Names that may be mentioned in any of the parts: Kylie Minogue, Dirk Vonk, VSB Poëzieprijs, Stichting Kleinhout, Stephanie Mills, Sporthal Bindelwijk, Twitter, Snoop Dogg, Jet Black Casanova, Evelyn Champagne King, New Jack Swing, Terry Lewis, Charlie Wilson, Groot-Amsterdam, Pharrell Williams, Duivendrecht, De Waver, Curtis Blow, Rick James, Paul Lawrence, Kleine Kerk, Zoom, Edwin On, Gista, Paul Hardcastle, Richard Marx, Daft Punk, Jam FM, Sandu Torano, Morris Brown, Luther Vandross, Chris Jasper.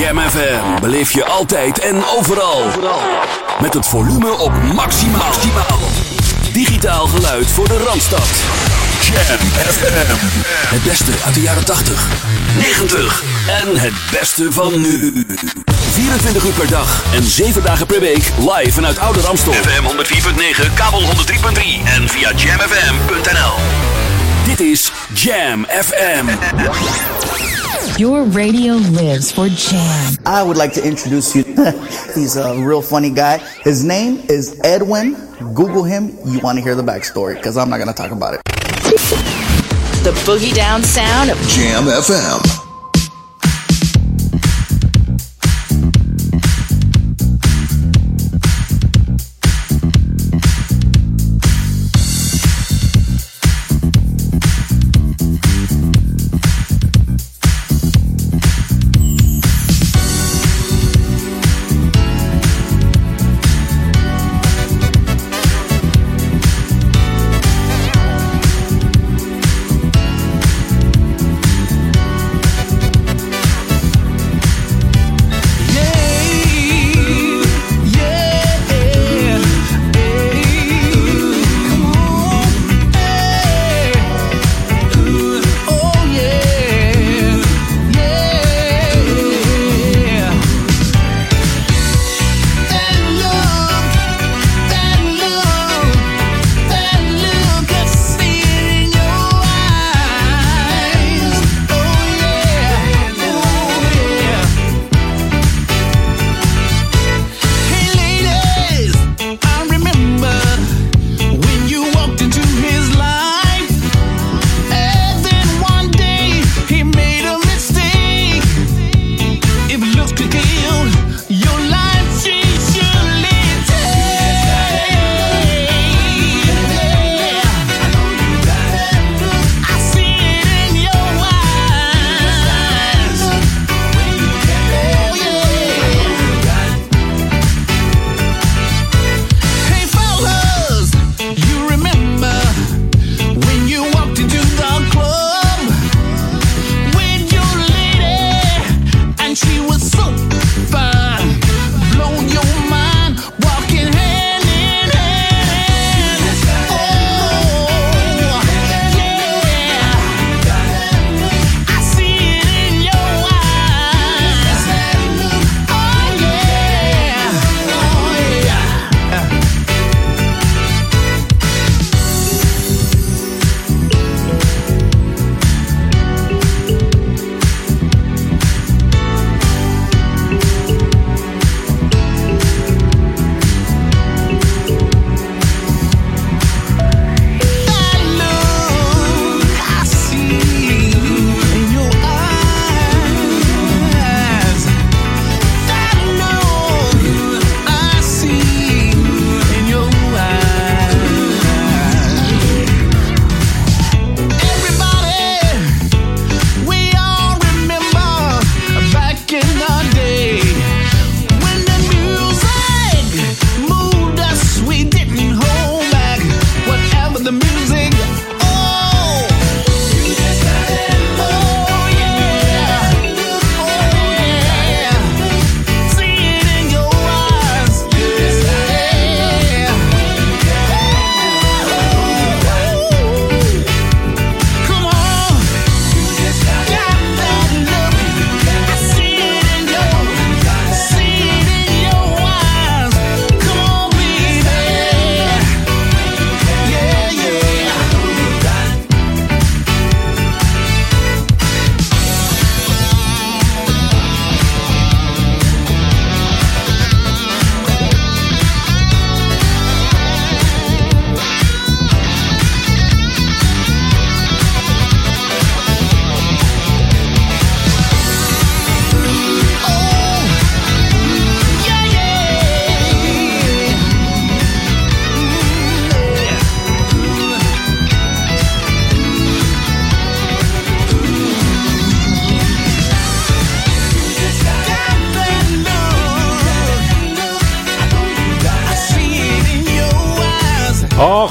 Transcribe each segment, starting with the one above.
Jam FM beleef je altijd en overal. Met het volume op maximaal. Digitaal geluid voor de Randstad. Jam FM. Het beste uit de jaren 80, 90 en het beste van nu. 24 uur per dag en 7 dagen per week live vanuit Oude Ramstel. FM 104.9, kabel 103.3 en via jamfm.nl. Dit is Jam FM. Your radio lives for Jam. I would like to introduce you. He's a real funny guy. His name is Edwin. Google him. You want to hear the backstory because I'm not going to talk about it. The boogie down sound of Jam FM.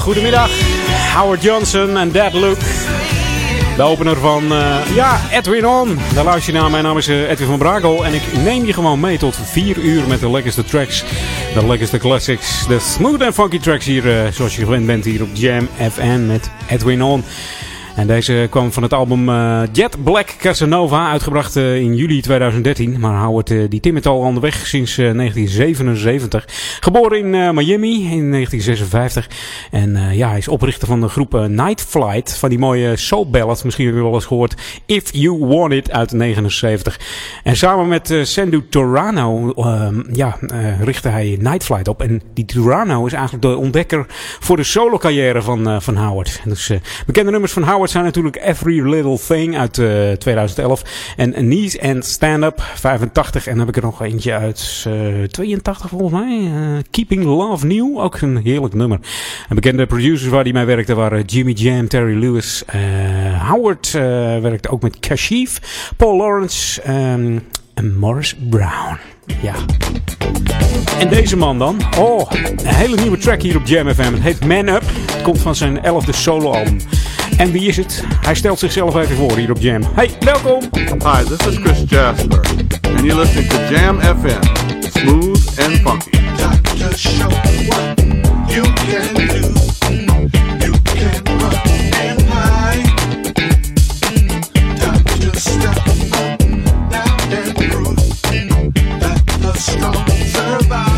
Goedemiddag, Howard Johnson en Dead Luke. De opener van Edwin On. Daar luister je naar. Mijn naam is Edwin van Brakel. En ik neem je gewoon mee tot 4 uur met de lekkerste tracks. De lekkerste classics. De smooth en funky tracks hier. Zoals je gewend bent hier op Jam FM met Edwin On. En deze kwam van het album Jet Black Casanova, uitgebracht in juli 2013. Maar Howard die timmert al onderweg sinds 1977. Geboren in Miami in 1956. En hij is oprichter van de groep Night Flight. Van die mooie soul ballad, misschien heb je wel eens gehoord. If You Want It uit 1979. En samen met Sandu Torano richtte hij Night Flight op. En die Torano is eigenlijk de ontdekker voor de solo carrière van Howard. Dus bekende nummers van Howard zijn natuurlijk Every Little Thing uit 2011. En Knees and Stand Up 85. En dan heb ik er nog eentje uit 82 volgens mij. Keeping Love New. Ook een heerlijk nummer. En bekende producers waar die mee werkte waren Jimmy Jam, Terry Lewis. Howard werkte ook met Kashif, Paul Lawrence en Morris Brown. Ja. En deze man dan. Oh, een hele nieuwe track hier op Jam FM. Het heet Man Up. Het komt van zijn 11e soloalbum. En wie is het? Hij stelt zichzelf even voor hier op Jam. Hey, welkom! Hi, this is Chris Jasper. And you're listening to Jam FM. Smooth and funky. Doctor, show what you can do. You can run and hide. Doctor, step up now and prove that the strong survive.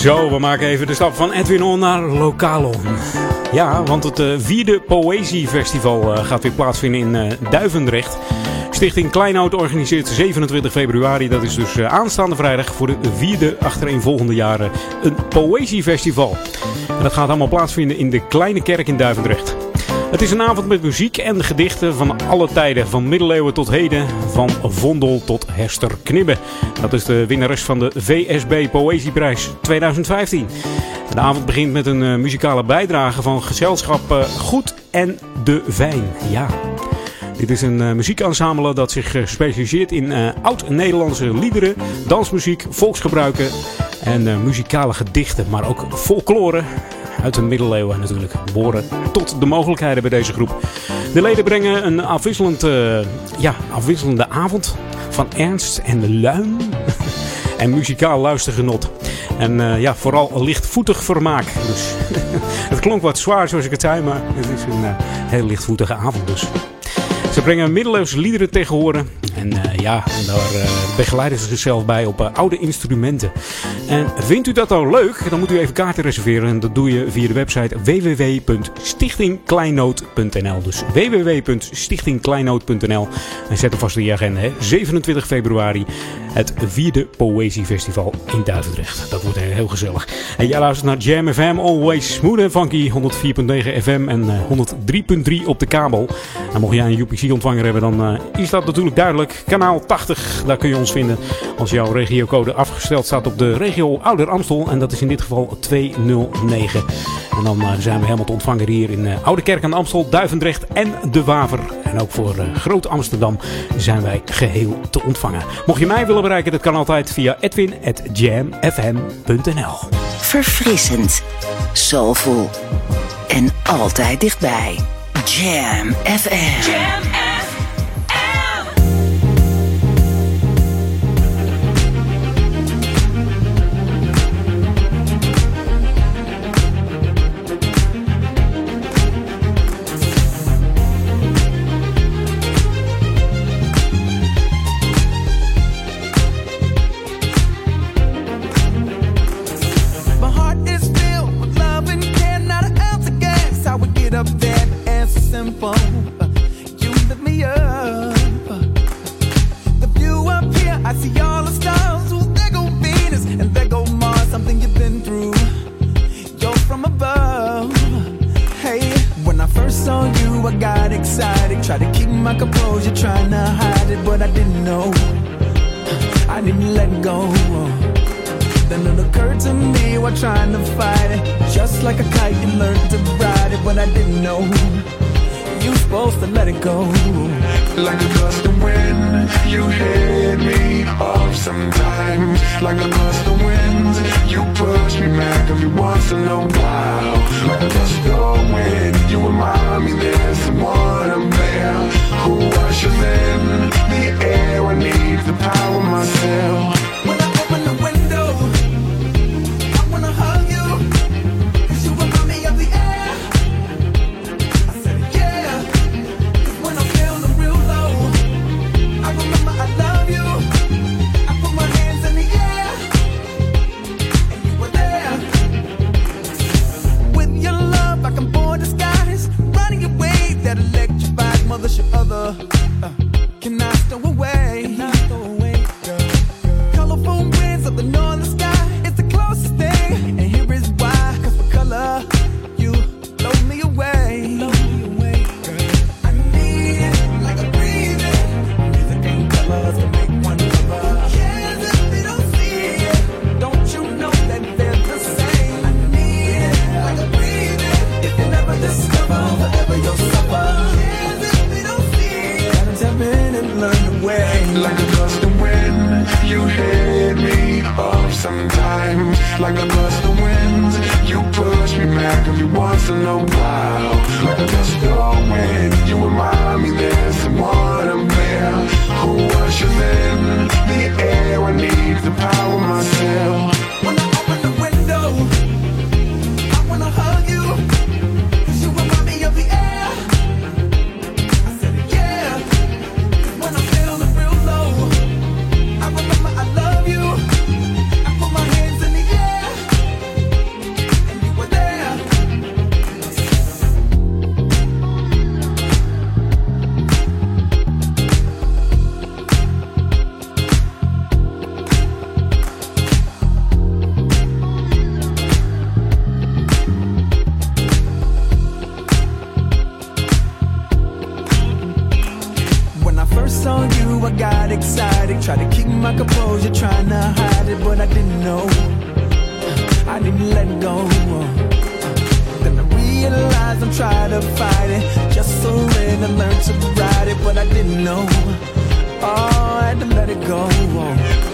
Zo, we maken even de stap van Edwin On naar Lokaal On. Ja, want het vierde Poëziefestival gaat weer plaatsvinden in Duivendrecht. Stichting Kleinhout organiseert 27 februari, dat is dus aanstaande vrijdag, voor de vierde achtereenvolgende jaren een Poëziefestival. En dat gaat allemaal plaatsvinden in de Kleine Kerk in Duivendrecht. Het is een avond met muziek en gedichten van alle tijden. Van middeleeuwen tot heden, van Vondel tot Hester Knibbe. Dat is de winnares van de VSB Poëzieprijs 2015. De avond begint met een muzikale bijdrage van gezelschap Goed en de Wijn. Ja, dit is een muziekensemble dat zich specialiseert in oud-Nederlandse liederen, dansmuziek, volksgebruiken en muzikale gedichten. Maar ook folklore. Uit de middeleeuwen natuurlijk, behoren tot de mogelijkheden bij deze groep. De leden brengen een afwisselende avond van ernst en luim en muzikaal luistergenot. En vooral lichtvoetig vermaak. Dus, het klonk wat zwaar zoals ik het zei, maar het is een heel lichtvoetige avond dus. Ze brengen middeleeuwse liederen tegen horen. En daar begeleiden ze zichzelf bij op oude instrumenten. En vindt u dat nou leuk? Dan moet u even kaarten reserveren. En dat doe je via de website www.stichtingkleinhout.nl. Dus www.stichtingkleinhout.nl. En zet hem vast in je agenda. Hè? 27 februari, het vierde Poëziefestival in Duivendrecht. Dat wordt heel gezellig. En jij luistert naar Jam FM. Always smooth en funky. 104.9 FM en 103.3 op de kabel. En mocht jij een UPC-ontvanger hebben, dan is dat natuurlijk duidelijk. Kanaal 80, daar kun je ons vinden als jouw regiocode afgesteld staat op de regio Ouder Amstel. En dat is in dit geval 209. En dan zijn we helemaal te ontvangen hier in Ouderkerk aan de Amstel, Duivendrecht en De Waver. En ook voor Groot Amsterdam zijn wij geheel te ontvangen. Mocht je mij willen bereiken, dat kan altijd via edwin@jamfm.nl. Verfrissend, soulful en altijd dichtbij. Jam FM. Jam FM. got excited. Tried to keep my composure, trying to hide it, but I didn't know. I didn't let go. Then I realized I'm trying to fight it. Just surrender, learn to ride it, but I didn't know. Oh, I had to let it go.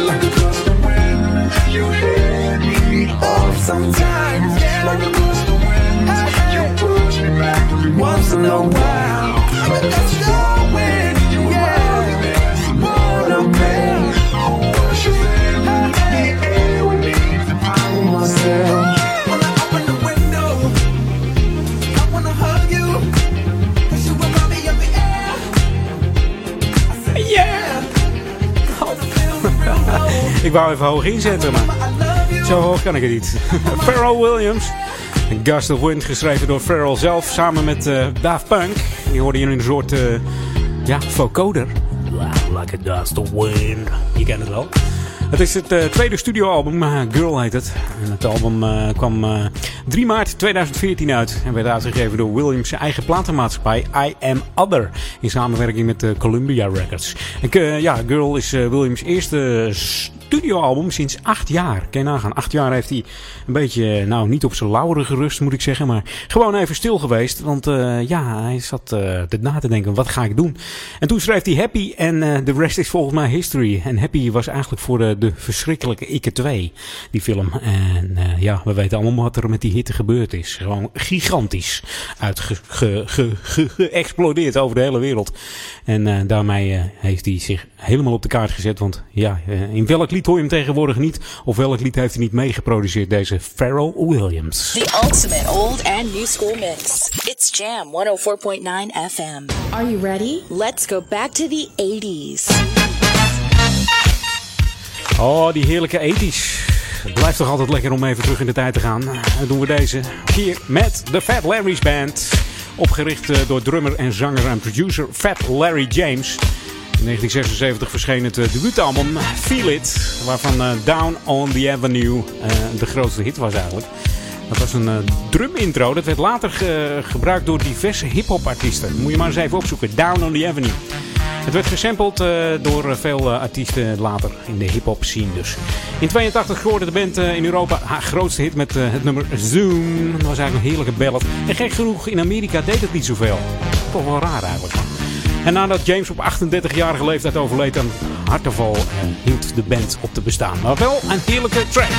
Like a gust of wind, you hit me off sometimes. Yeah, like a gust of wind, you push me back every once in a while. But that's your wind, you remind me that's the one I'm in. Oh, what you feel, the air we need to power myself. Ik wou even hoog inzetten, maar zo hoog kan ik het niet. Pharrell Williams, een Gust of Wind, geschreven door Pharrell zelf, samen met Daft Punk. Die hoorden jullie een soort, vocoder. Like a gust of wind. Je kent het wel. Het is het tweede studioalbum, Girl heet het. En het album kwam 3 maart 2014 uit en werd uitgegeven door Williams' eigen platenmaatschappij I Am Other in samenwerking met Columbia Records. En, Girl is Williams' eerste studioalbum sinds 8 jaar. Kan je nagaan, 8 jaar heeft hij een beetje, niet op zijn lauweren gerust moet ik zeggen, maar gewoon even stil geweest. Want hij zat na te denken, wat ga ik doen? En toen schreef hij Happy en The Rest Is Volgens Mij History. En Happy was eigenlijk voor de verschrikkelijke Ikke 2, die film. En we weten allemaal wat er met die hitte gebeurd is. Gewoon gigantisch geëxplodeerd over de hele wereld. En daarmee heeft hij zich helemaal op de kaart gezet, want in welk lied hoor je hem tegenwoordig niet? Of welk lied heeft hij niet meegeproduceerd? Deze Pharrell Williams. The ultimate old and new school mix. It's Jam 104.9 FM. Are you ready? Let's go back to the 80s. Oh, die heerlijke 80s. Het blijft toch altijd lekker om even terug in de tijd te gaan. Dan doen we deze hier met de Fat Larry's Band. Opgericht door drummer en zanger en producer Fat Larry James. In 1976 verscheen het debuutalbum Feel It, waarvan Down on the Avenue de grootste hit was eigenlijk. Dat was een drumintro, dat werd later gebruikt door diverse hip-hop-artiesten. Moet je maar eens even opzoeken, Down on the Avenue. Het werd gesampled door veel artiesten later in de hip-hop scene dus. In 1982 hoorde de band in Europa haar grootste hit met het nummer Zoom. Dat was eigenlijk een heerlijke ballad. En gek genoeg, in Amerika deed het niet zoveel. Toch wel raar eigenlijk. En nadat James op 38-jarige leeftijd overleed aan hartaanval, hield de band op te bestaan. Maar wel een heerlijke track.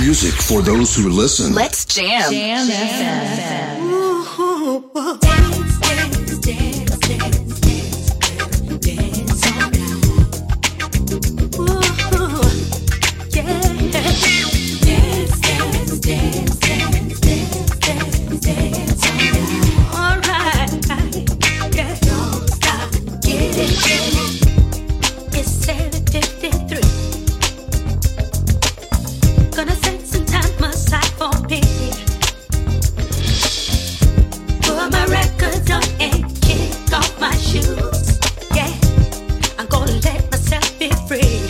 Music for those who listen. Let's jam. Jam FM. Dance, dance, dance, dance, dance, dance all night. Ooh, yeah. Dance, dance, dance, dance, dance, dance, dance all night. All right, yeah. Don't stop, get it. It's 7:53. Gonna set some time aside for me. Put my records on and kick off my shoes. Yeah, I'm gonna let myself be free.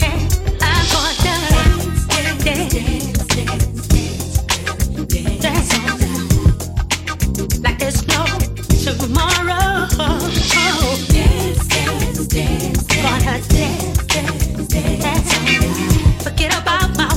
And I'm gonna dance, dance, dance, dance, dance, dance, dance all night. Like there's no tomorrow. Dance, dance, dance, gonna dance, dance, dance all night. Forget about my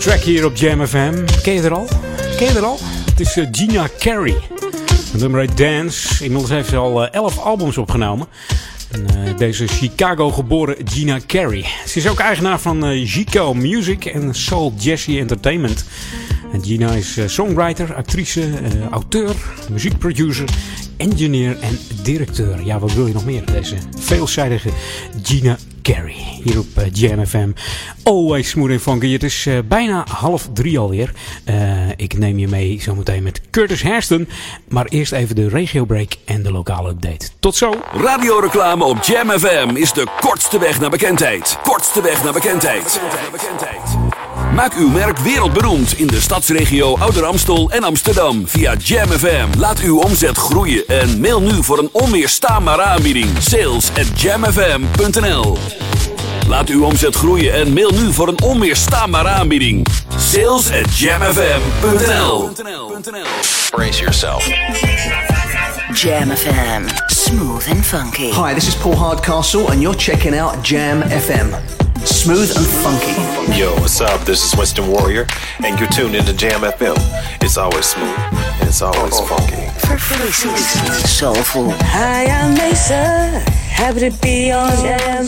track hier op Jam FM. Ken je er al? Het is Gina Carey. Het nummer heet Dance. Inmiddels heeft ze al 11 albums opgenomen. Deze Chicago geboren Gina Carey. Ze is ook eigenaar van Gico Music en Soul Jazzy Entertainment. En Gina is songwriter, actrice, auteur, muziekproducer, engineer en directeur. Ja, wat wil je nog meer? Deze veelzijdige Gina Carey. Hier op Jam FM. Always smooth en funky. Het is bijna 2:30 alweer. Ik neem je mee zometeen met Curtis Hairston. Maar eerst even de regiobreak en de lokale update. Tot zo. Radioreclame op Jam FM is de kortste weg naar bekendheid. Kortste weg naar bekendheid. Maak uw merk wereldberoemd in de stadsregio Ouder Amstel en Amsterdam via Jam FM. Laat uw omzet groeien en mail nu voor een onweerstaanbare aanbieding. sales@jamfm.nl. Laat uw omzet groeien en mail nu voor een onweerstaanbare aanbieding. sales@jamfm.nl. Brace yourself. Jam FM, smooth and funky. Hi, this is Paul Hardcastle and you're checking out Jam FM. Smooth and funky. Yo, what's up? This is Winston Warrior, and you're tuned into Jam FM. It's always smooth, and it's always funky. Soulful. Hi, I'm Mesa. Happy to be on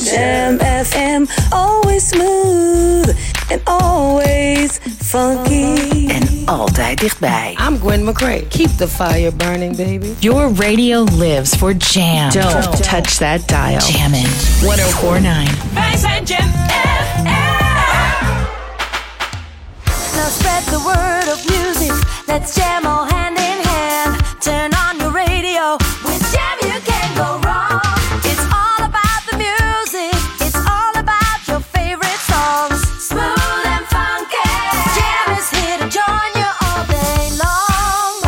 Jam FM. Always smooth, and always funky. En altijd dichtbij. I'm Gwen McCrae. Keep the fire burning, baby. Your radio lives for Jam. Don't touch that dial. Jammin'. 104.9. Wij zijn Jam FM. Now spread the word of music. Let's jam all hand in hand. Turn on your radio. With Jam you can go wrong. It's all about the music. It's all about your favorite songs. Smooth and funky. Jam is here to join you all day long.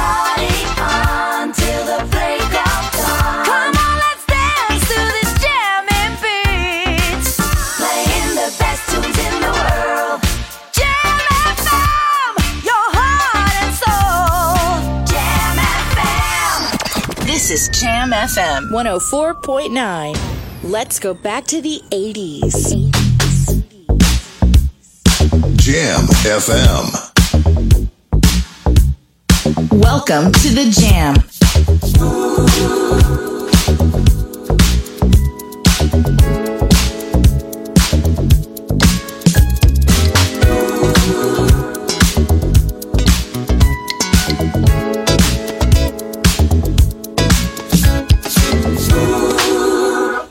Party on till the break of dawn. Come on, let's dance to this jamming beat. Playing the best tunes in the world. Jam FM, your heart and soul. Jam FM. This is Jam FM 104.9. Let's go back to the 80s. Jam FM. Welcome to the Jam.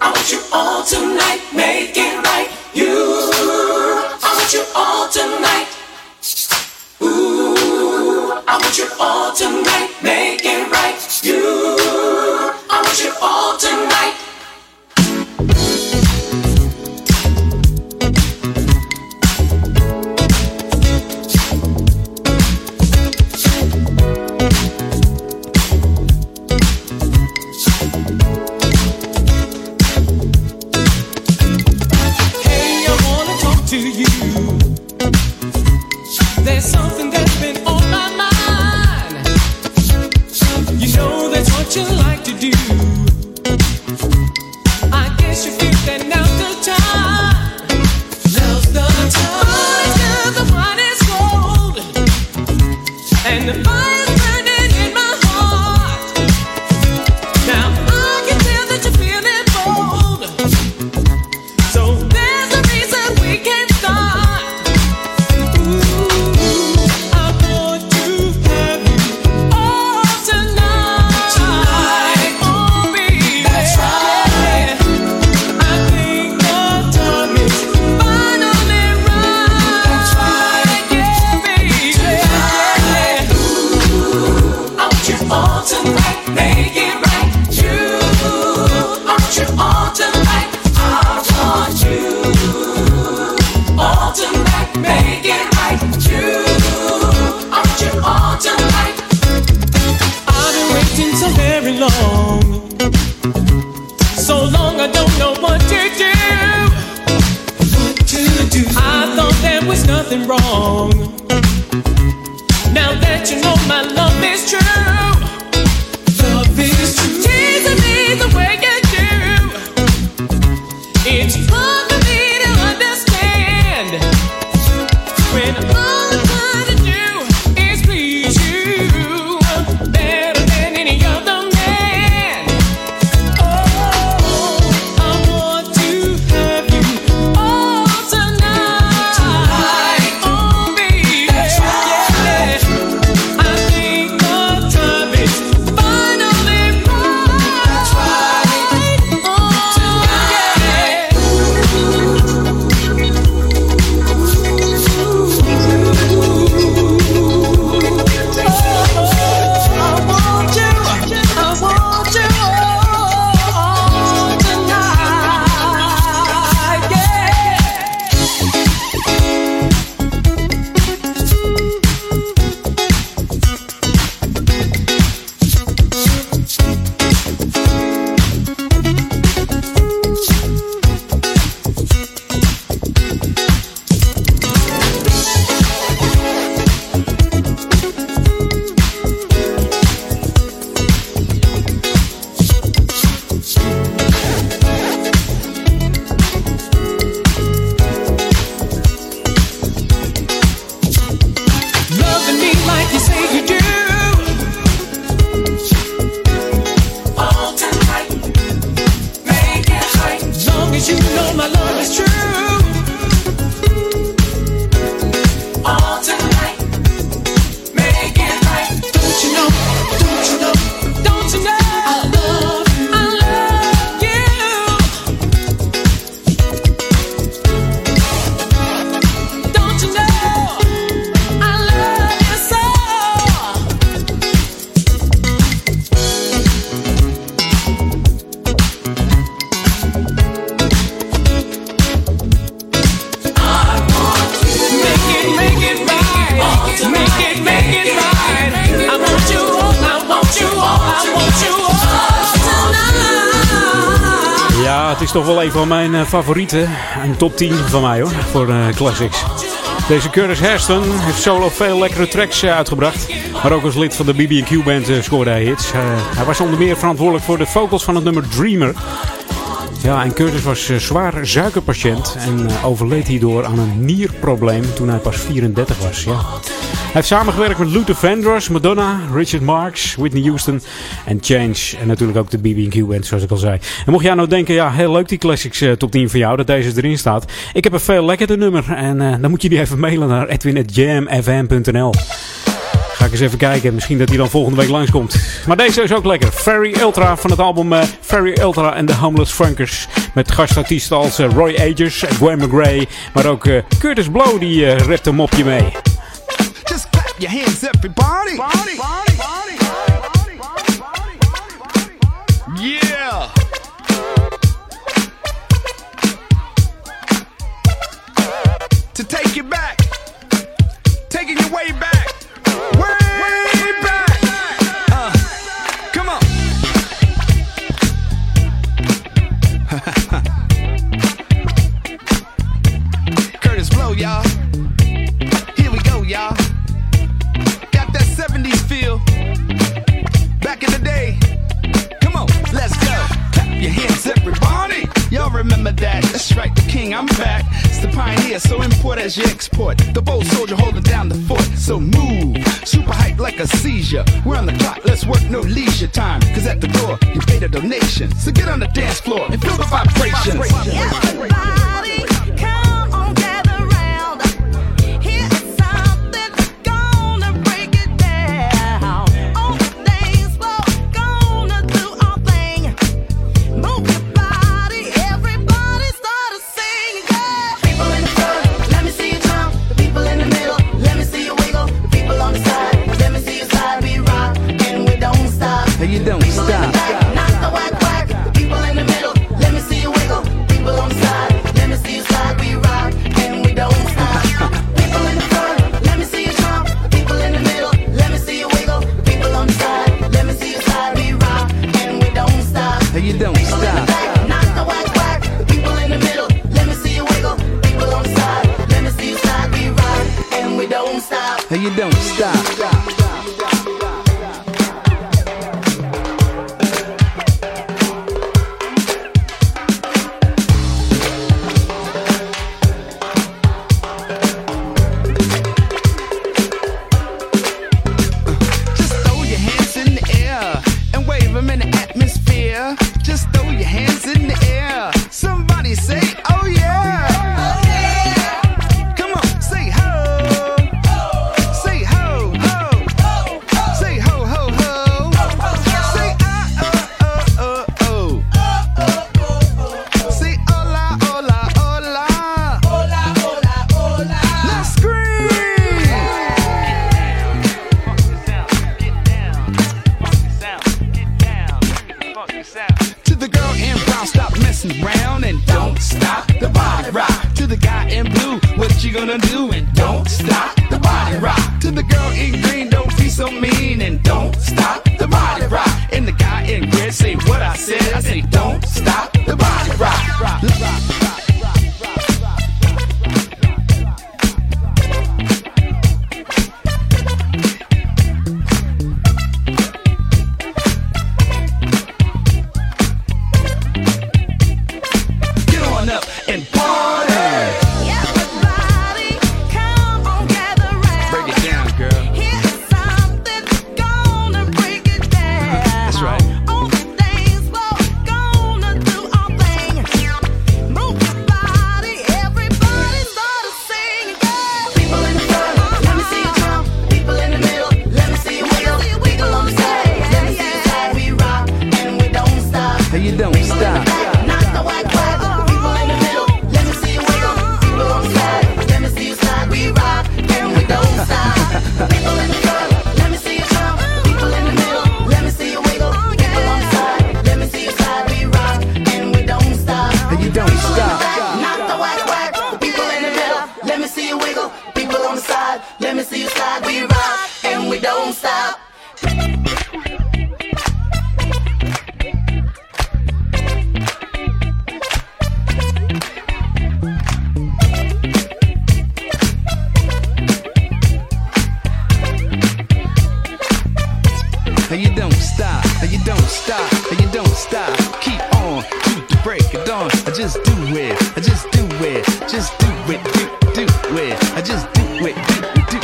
I want you all tonight, make it right. You, I want you all tonight. Ooh, I want you all tonight, make it right. You, I want you all tonight. Hey, I wanna talk to you. There's something that's been on my mind. You know that's what you like to do. I guess you think that now's the time. Now's the time. Boys, 'cause the wine is cold and the fire's burning in my heart. Now I can tell that you're feeling bold, so there's a reason we can't stop. Ooh, I want to have you all tonight. Oh, baby. I think the time is finally right. Yeah, baby. I want you all tonight, make it right. You, I want you all tonight. I want you all tonight, make it right. You, I want you all tonight. I've been waiting so very long. So long I don't know what to do. I thought there was nothing wrong. Now that you know my love is true. Love is true. Teasing me the way you do. It's hard for me to understand. When all I'm trying to do is please you better than any other man. Oh, I want to have you all tonight. Oh, plaat is toch wel een van mijn favorieten. Een top 10 van mij hoor, voor classics. Deze Curtis Hairston heeft solo veel lekkere tracks uitgebracht. Maar ook als lid van de BB&Q Band scoorde hij hits. Hij was onder meer verantwoordelijk voor de vocals van het nummer Dreamer. Ja, en Curtis was zwaar suikerpatiënt en overleed hierdoor aan een nierprobleem toen hij pas 34 was. Ja. Hij heeft samengewerkt met Luther Vandross, Madonna, Richard Marx, Whitney Houston en Change. En natuurlijk ook de BB&Q Band, zoals ik al zei. En mocht jij nou denken, ja, heel leuk die Classics Top 10 van jou, dat deze erin staat. Ik heb een veel lekkerder nummer en dan moet je die even mailen naar edwin@jamfm.nl. Ga ik eens even kijken. Misschien dat hij dan volgende week langskomt. Maar deze is ook lekker. Ferry Ultra van het album Ferry Ultra en de Homeless Funkers. Met gastartiesten als Roy Ayers en Gwen McCrae. Maar ook Curtis Blow die rept een mopje mee. Just clap your hands everybody. Body, body, body, body, body, body, body. Yeah. To take you back. Taking you way back. Curtis Blow, y'all. Here we go, y'all. Got that 70s feel. Back in the day. Come on, let's go. Clap your hands, everybody. Y'all remember that. That's right, the king, I'm back. It's the pioneer, so import as you export. The bold soldier holding down the fort. So move, super hype like a seizure. We're on the clock, let's work, no leisure time. Cause at the door, you paid a donation. So get on the dance floor and feel the vibrations. Everybody, come on, gather round. Here's something gonna break it down. On the dance floor, gonna do our thing. Move your don't people stop. In the back, not the whack whack. The people in the middle, let me see you wiggle. People on the side, let me see you slide. We rock and we don't stop. People in the front, let me see you jump. The people in the middle, let me see you wiggle. The people on the side, let me see you slide. We rock and we don't stop. And you don't people stop. In the back, not the whack whack. The people in the middle, let me see you wiggle. People on the side, let me see you slide. We rock and we don't stop. And you don't stop. stop, and you don't stop. Keep on, do the break of dawn. I just do it, I just do it, just do it, do it. I just do it, do it, do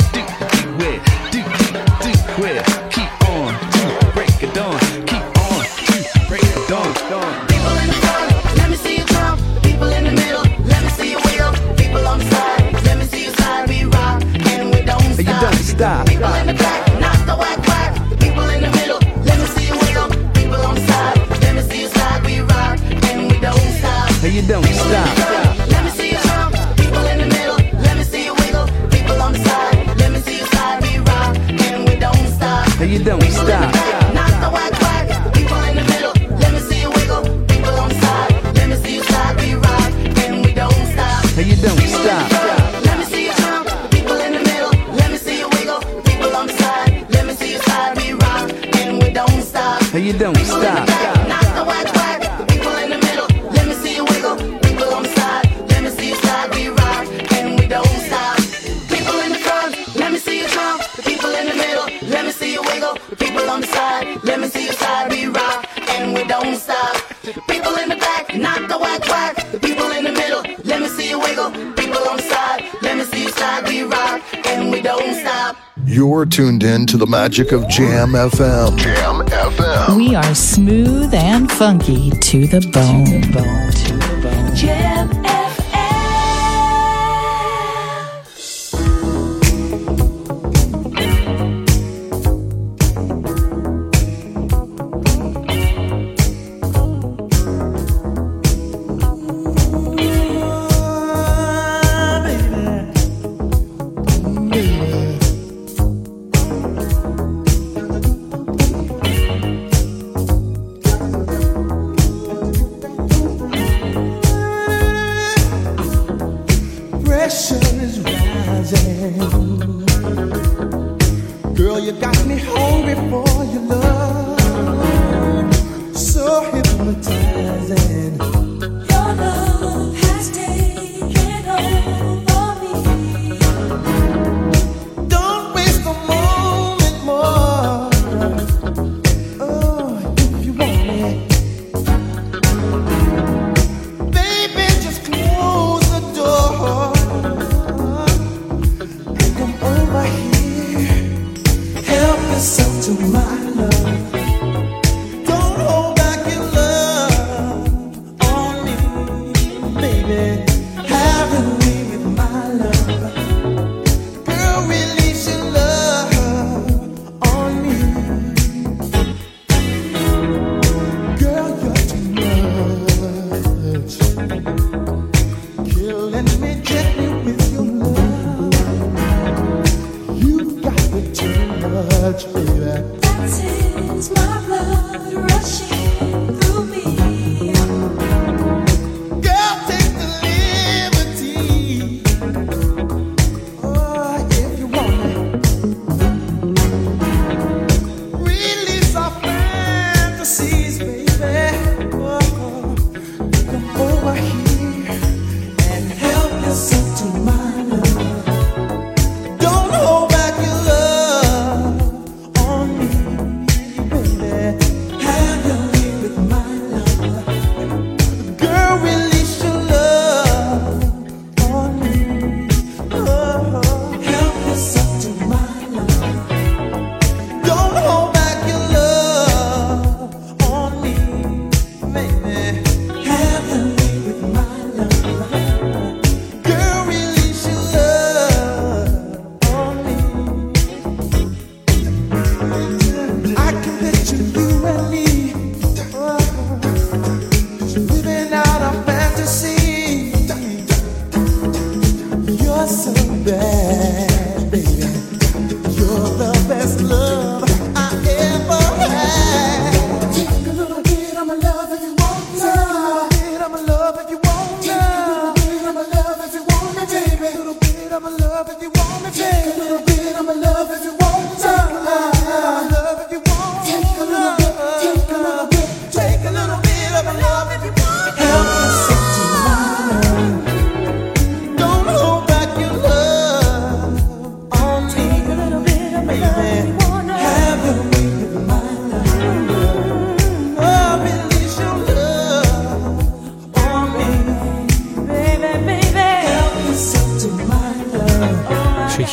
it. Keep on, do the break of dawn. Keep on, do the break of dawn. People in the front, let me see you jump. People in the middle, let me see you wheel. People on the side, let me see you slide. We rock and we don't stop. You don't stop. People in the back. You don't people stop. Front, let me see you jump. People in the middle, let me see you wiggle. People on the side, let me see you slide. We rock and we don't stop. You don't people stop. Back, not the whack whack. People in the middle, let me see you wiggle. People on the side, let me see you slide. We rock and we don't stop. You don't people stop. Front, let me see you jump. People in the middle, let me see you wiggle. People on the side, let me see you slide. We rock and we don't stop. You don't people stop. Back, not the whack whack. Let me see you slide, we rock, and we don't stop. People in the back, not the whack whack. The people in the middle, let me see you wiggle. People on the side, let me see you slide, we rock, and we don't stop. You're tuned in to the magic of Jam FM. Jam FM. We are smooth and funky to the bone. To the bone. To the bone. Jam FM.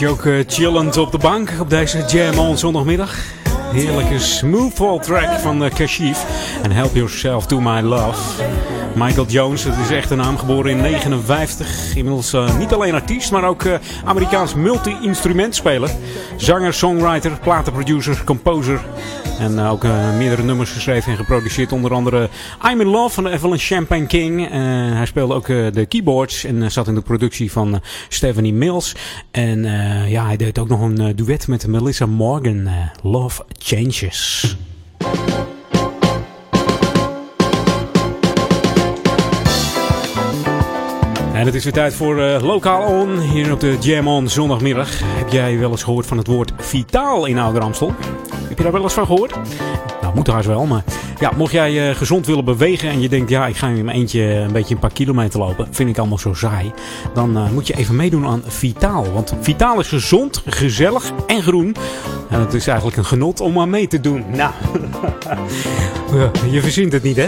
beetje ook chillend op de bank op deze Jam On zondagmiddag. Heerlijke smoothball track van Kashif. En Help Yourself to My Love. Michael Jones, dat is echt een naam, geboren in 1959. Inmiddels niet alleen artiest, maar ook Amerikaans multi-instrumentspeler. Zanger, songwriter, platenproducer, composer. En ook meerdere nummers geschreven en geproduceerd. Onder andere I'm In Love van Evelyn Champagne King. Hij speelde ook de keyboards en zat in de productie van Stephanie Mills. En ja, hij deed ook nog een duet met Melissa Morgan. Love Changes. En het is weer tijd voor Lokaal On, hier op de Jam On zondagmiddag. Heb jij wel eens gehoord van het woord vitaal in Ouder Amstel? Heb je daar wel eens van gehoord? Nou, moet haast wel, maar... Ja, mocht jij gezond willen bewegen en je denkt... ja, ik ga in mijn eentje een beetje een paar kilometer lopen... vind ik allemaal zo saai... dan moet je even meedoen aan Vitaal. Want Vitaal is gezond, gezellig en groen. En het is eigenlijk een genot om aan mee te doen. Nou, je verzint het niet, hè?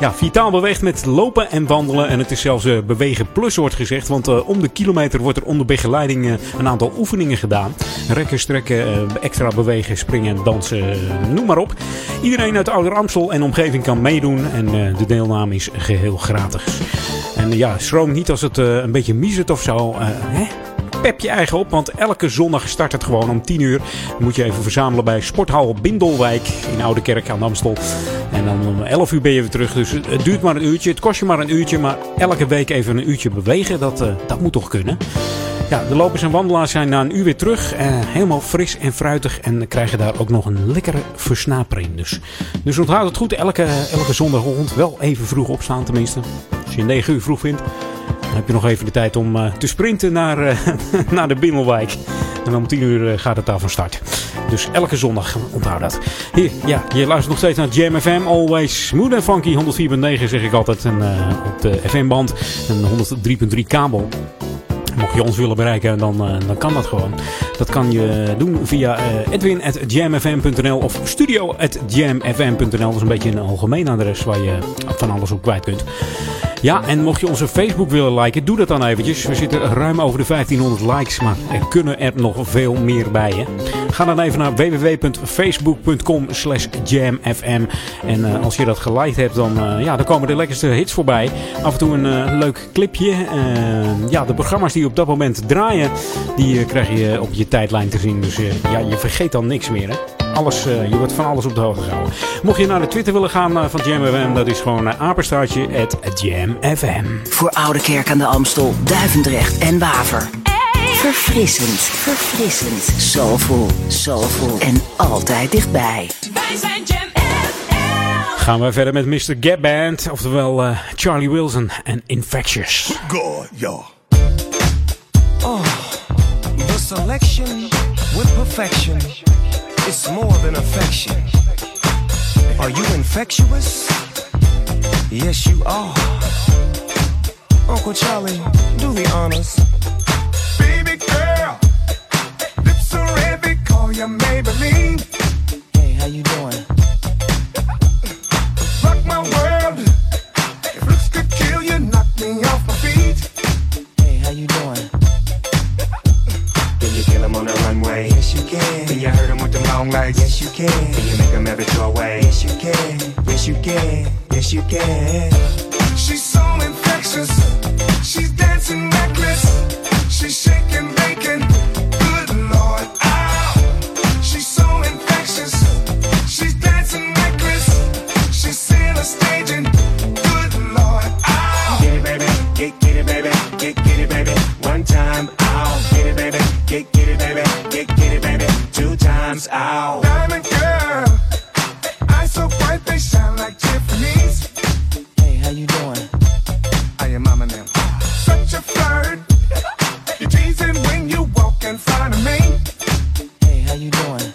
Ja, Vitaal beweegt met lopen en wandelen. En het is zelfs bewegen plus, wordt gezegd. Want om de kilometer wordt er onder begeleiding een aantal oefeningen gedaan. Rekken, strekken, extra bewegen, springen, dansen, noem maar op. Iedereen uit Ouder Amstel en omgeving kan meedoen. En de deelname is geheel gratis. En ja, schroom niet als het een beetje miezert of zo. Hè? Pep je eigen op, want elke zondag start het gewoon om 10 uur. Dan moet je even verzamelen bij Sporthal Bindelwijk in Ouderkerk aan de Amstel. En dan om 11 uur ben je weer terug. Dus het duurt maar een uurtje, het kost je maar een uurtje. Maar elke week even een uurtje bewegen, dat moet toch kunnen. Ja, de lopers en wandelaars zijn na een uur weer terug. Helemaal fris en fruitig. En krijgen daar ook nog een lekkere versnapering. Dus onthoud het goed, elke zondagochtend wel even vroeg opstaan tenminste. Als je 9 uur vroeg vindt. Dan heb je nog even de tijd om te sprinten naar de Bindelwijk. En om 10 uur gaat het daar van start. Dus elke zondag, onthoud dat. Hier, ja, je luistert nog steeds naar Jam FM. Always smooth and funky, 104.9 zeg ik altijd. En op de FM-band en 103.3 kabel. Mocht je ons willen bereiken, dan kan dat gewoon. Dat kan je doen via edwin@jamfm.nl of studio@jamfm.nl. Dat is een beetje een algemeen adres waar je van alles op kwijt kunt. Ja, en mocht je onze Facebook willen liken, doe dat dan eventjes. We zitten ruim over de 1500 likes, maar er kunnen er nog veel meer bij, hè? Ga dan even naar www.facebook.com/jamfm. En als je dat geliked hebt, dan komen de lekkerste hits voorbij. Af en toe een leuk clipje. De programma's die op dat moment draaien, die krijg je op je tijdlijn te zien. Dus je vergeet dan niks meer, hè? Alles, je wordt van alles op de hoogte gehouden. Mocht je naar de Twitter willen gaan van Jam FM, dat is gewoon @jamfm. Voor Ouderkerk aan de Amstel, Duivendrecht en Waver. Verfrissend. Soulful en altijd dichtbij. Wij zijn Jam FM. Gaan we verder met Mr. Gap Band, oftewel Charlie Wilson en Infectious. Go, yo. Oh, the selection with perfection. It's more than affection. Are you infectious? Yes, you are. Uncle Charlie, do the honors. Baby girl, lips so red, they call you Maybelline. Hey, how you doing? Rock my world. If looks could kill you, knock me off my feet. Hey, how you doing? Can you kill him on the runway? Yes, you can. Can you hurt him? Like, yes you can. Can you make them have it your way? Yes you can. Yes you can. Yes you can. She's so infectious. She's dancing reckless. She's shaking, baking. Good Lord, ow. She's so infectious. She's dancing reckless. She's still a staging. Good Lord, ow. Get it, baby. Get it, baby. Get it, baby. One time, ow. Get it, baby. Get it, baby. Get it, baby. Two times out. Diamond girl, eyes so bright they shine like Tiffany's. Hey, how you doing? I am mama now. Such a flirt, you're teasing when you walk in front of me. Hey, how you doing?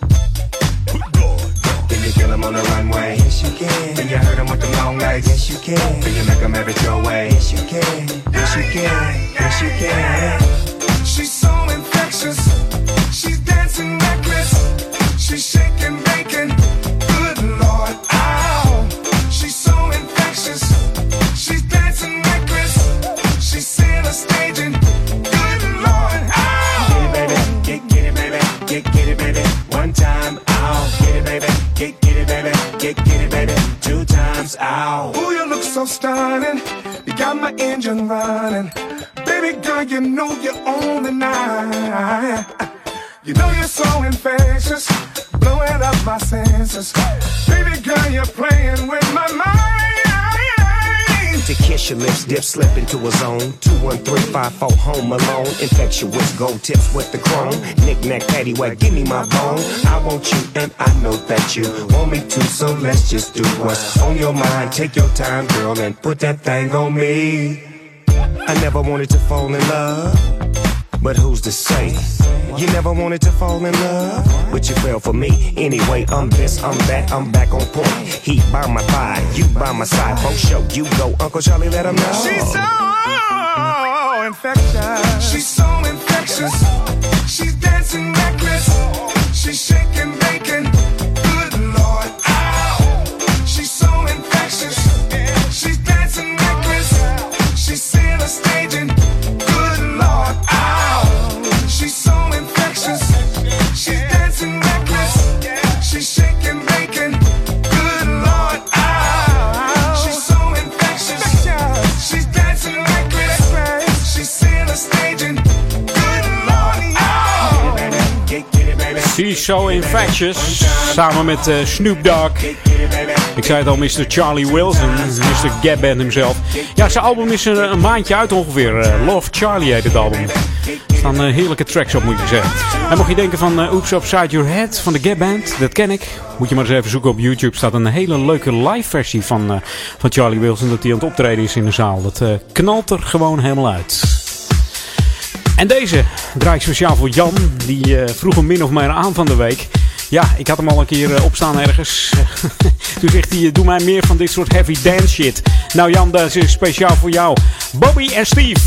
Can you kill him on the runway? Yes, you can. Can you hurt him with the long legs? Yes, you can. Can you make him have it your way? Yes, you can. Yes, you can. Yes, you can. She's so infectious. She's dancing reckless, she's shaking, baking, good Lord, ow. She's so infectious, she's dancing reckless, she's still a staging, good Lord, ow. Get it, baby, times out. Ooh, you look so stunning. You got my engine running. Baby girl, you know you're on the night. You know you're so infectious, blowing up my senses. Baby girl, you're playing with my mind. To kiss your lips, dip, slip into a zone. 2, 1, 3, 5, 4, home alone. Infectious, gold tips with the chrome. Knick-knack, paddywhack, give me my bone. I want you and I know that you want me too, so let's just do what's on your mind. Take your time, girl, and put that thing on me. I never wanted to fall in love, but who's to say? You never wanted to fall in love, but you fell for me. Anyway, I'm this, I'm that, I'm back on point. Heat by my thigh, you by my side. Both show, you go, Uncle Charlie, let him know. She's so infectious. She's so infectious. She's dancing reckless. She's shaking, baking. Good Lord, ow. She's so infectious. She's dancing reckless. She's still a staging. Good Lord, ow. She's so infectious. She's dancing reckless. She's shaking, making. Good Lord, ow. She's so infectious. She's dancing reckless. She's still a staging. Good Lord, ow. She's so infectious. Samen met Snoop Dogg. Ik zei het al, Mr. Charlie Wilson, Mr. Gap Band himself. Ja, zijn album is een maandje uit ongeveer. Love Charlie heet het album. Er staan heerlijke tracks op, moet ik zeggen. En mocht je denken van Oops Upside Your Head van de Gap Band, dat ken ik. Moet je maar eens even zoeken op YouTube. Staat een hele leuke live versie van Charlie Wilson, dat hij aan het optreden is in de zaal. Dat knalt er gewoon helemaal uit. En deze draai ik speciaal voor Jan. Die vroeg hem min of meer aan van de week. Ja, ik had hem al een keer opstaan ergens. Toen zegt hij, doe mij meer van dit soort heavy dance shit. Nou Jan, dat is speciaal voor jou. Bobby en Steve.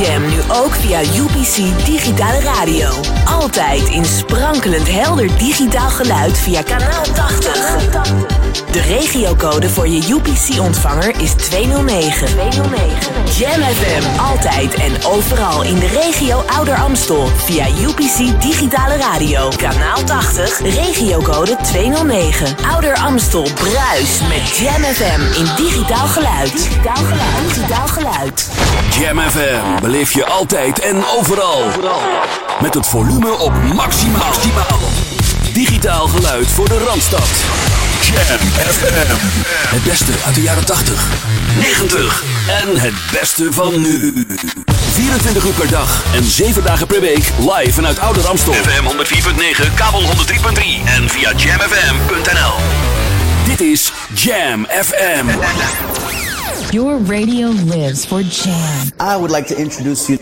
Jam nu ook via UPC Digitale Radio. Altijd in sprankelend helder digitaal geluid via kanaal 80. De regiocode voor je UPC-ontvanger is 209. Jam FM, altijd en overal in de regio Ouder Amstel via UPC Digitale Radio. Kanaal 80, regiocode 209. Ouder Amstel bruist met Jam FM in digitaal geluid. Jam FM beleef je altijd en overal. Met het volume op maximaal. Digitaal geluid voor de Randstad. Jam FM. Het beste uit de jaren 80, 90 en het beste van nu. 24 uur per dag en 7 dagen per week live vanuit Ouder Amstel. FM 104.9, kabel 103.3 en via jamfm.nl. Dit is Jam FM. Your radio lives for Jam. I would like to introduce you.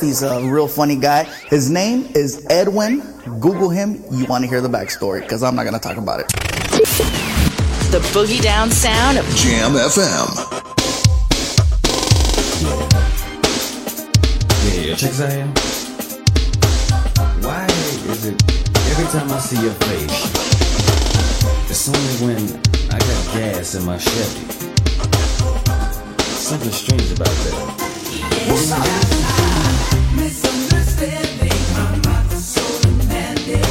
He's a real funny guy. His name is Edwin. Google him. You want to hear the backstory because I'm not going to talk about it. The boogie down sound of Jam FM. Yeah, check this out. Why is it every time I see your face, it's only when I got gas in my Chevy? Something strange about that. What's up? Misunderstanding. I'm not the soul demanding.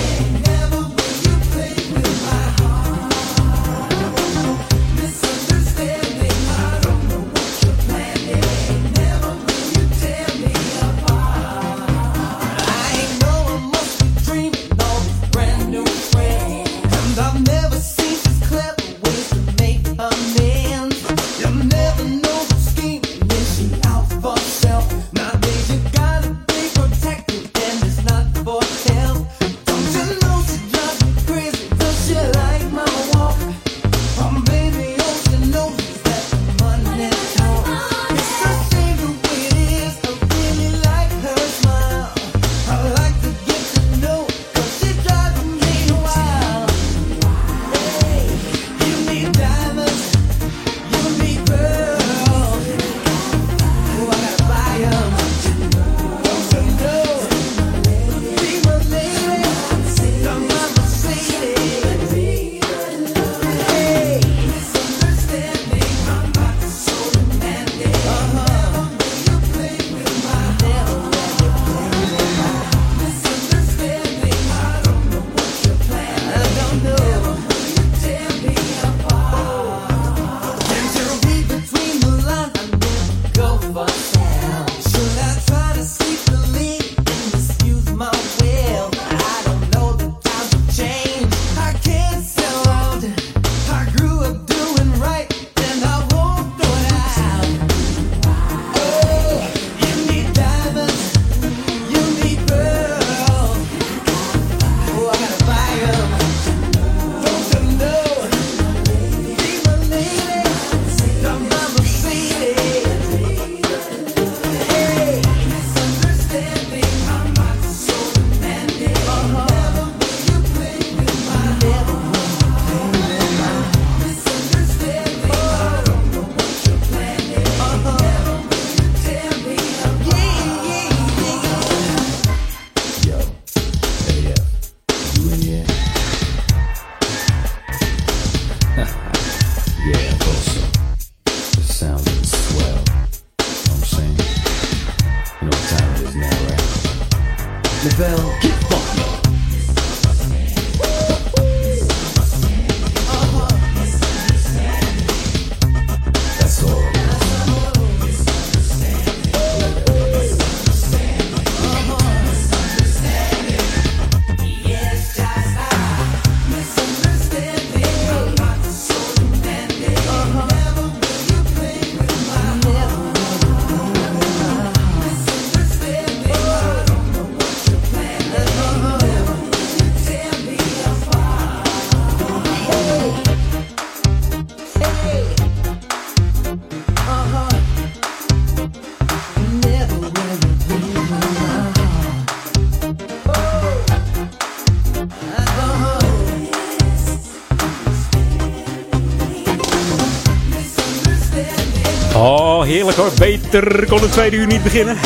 Heerlijk hoor, beter kon het tweede uur niet beginnen.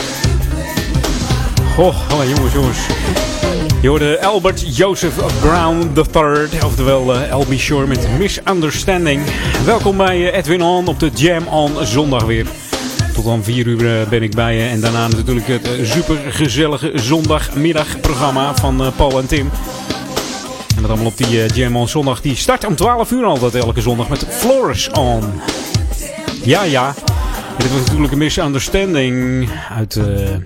Goh, jongens. Je hoorde Albert Joseph Brown III, oftewel Al B. Sure met Misunderstanding. Welkom bij Edwin On op de Jam On zondag weer. Tot dan 4 uur ben ik bij je en daarna natuurlijk het supergezellige zondagmiddagprogramma van Paul en Tim. En dat allemaal op die Jam On zondag. Die start om 12 uur altijd elke zondag met Flores On. Ja, ja. En dit was natuurlijk een Misunderstanding uit de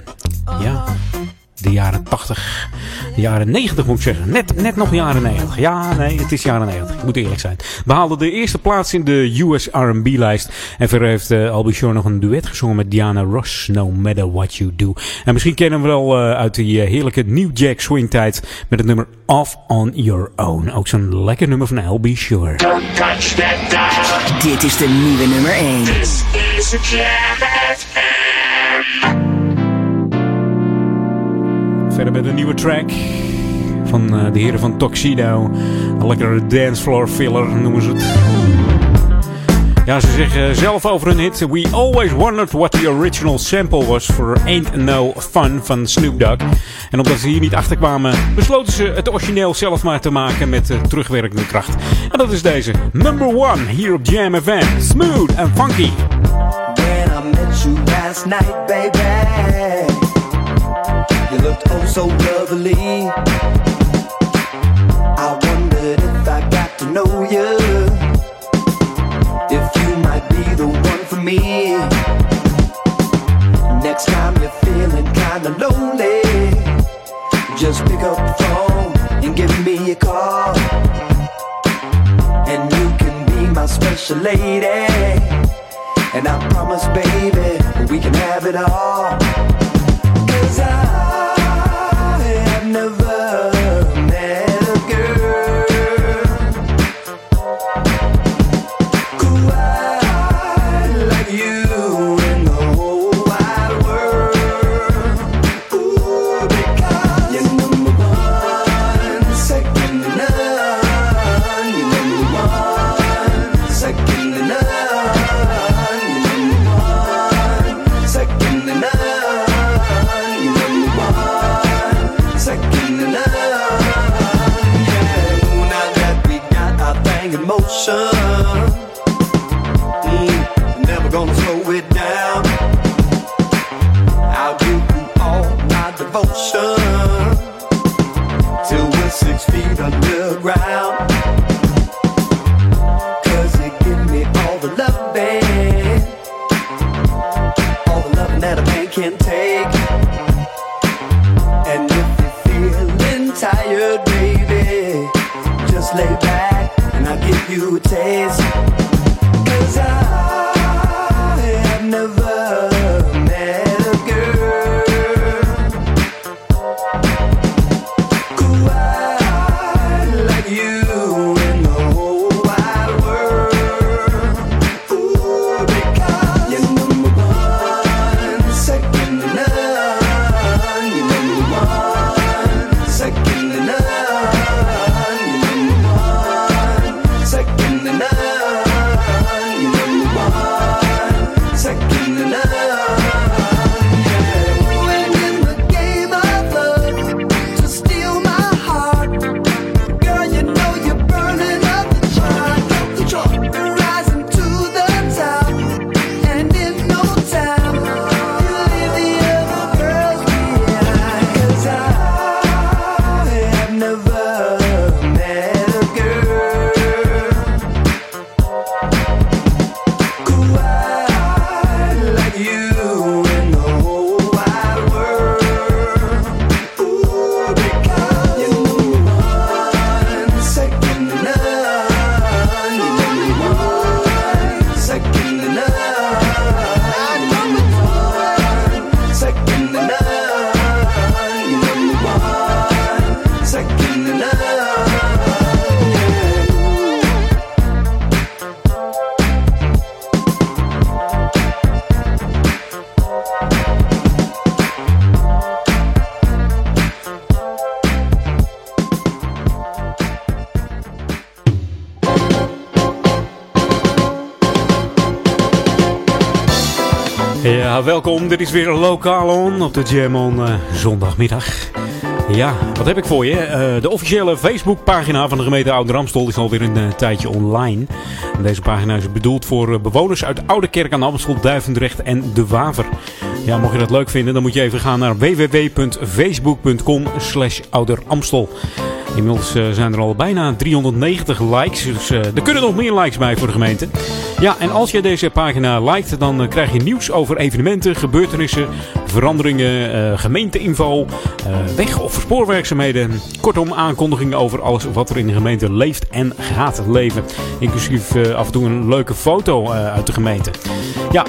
jaren 80. De jaren 90 moet ik zeggen. Net nog jaren 90. Ja, nee, het is jaren 90. Ik moet eerlijk zijn. Behaalde de eerste plaats in de US R&B-lijst. En verder heeft Al B. Sure nog een duet gezongen met Diana Ross. No matter what you do. En misschien kennen we wel uit die heerlijke New Jack Swing tijd. Met het nummer Off On Your Own. Ook zo'n lekker nummer van Al B. Sure. Don't touch that dial. Dit is de nieuwe nummer 1. This is a Jam FM. Verder met een nieuwe track van de heren van Tuxedo. Een lekkere dancefloor filler noemen ze het. Ja, ze zeggen zelf over hun hit: We always wondered what the original sample was for Ain't No Fun van Snoop Dogg. En omdat ze hier niet achterkwamen, besloten ze het origineel zelf maar te maken met terugwerkende kracht. En dat is deze, number 1 hier op Jam FM. Smooth and funky. When I met you last night, baby. You looked oh so lovely. I wondered if I got to know you, if you might be the one for me. Next time you're feeling kinda lonely, just pick up the phone and give me a call, and you can be my special lady. And I promise, baby, we can have it all. 'Cause I have never met a girl quite like you in the whole wide world. Ooh, because you're number one, second to none. You're number one, second to none. You're number one, second to none. Emotion, never gonna slow it down. I'll give you all my devotion till we're 6 feet underground. 'Cause you give me all the loving that a man can take. And if you're feeling tired, baby, just lay back. I'll give you a taste. 'Cause I have never met a girl quite like you in the whole wide world. Ooh, because you're number one, second to none. You're number one, second to none. Second to none. Ja, welkom. Dit is weer Lokaal On op de Jam On zondagmiddag. Ja, wat heb ik voor je? De officiële Facebookpagina van de gemeente Ouder-Amstel is alweer een tijdje online. Deze pagina is bedoeld voor bewoners uit Ouderkerk aan de Amstel, Duivendrecht en De Waver. Ja, mocht je dat leuk vinden, dan moet je even gaan naar www.facebook.com/ouderamstel. Inmiddels zijn er al bijna 390 likes, dus er kunnen nog meer likes bij voor de gemeente. Ja, en als je deze pagina liked, dan krijg je nieuws over evenementen, gebeurtenissen, veranderingen, gemeenteinfo, weg- of spoorwerkzaamheden. Kortom, aankondigingen over alles wat er in de gemeente leeft en gaat leven. Inclusief af en toe een leuke foto uit de gemeente. Ja,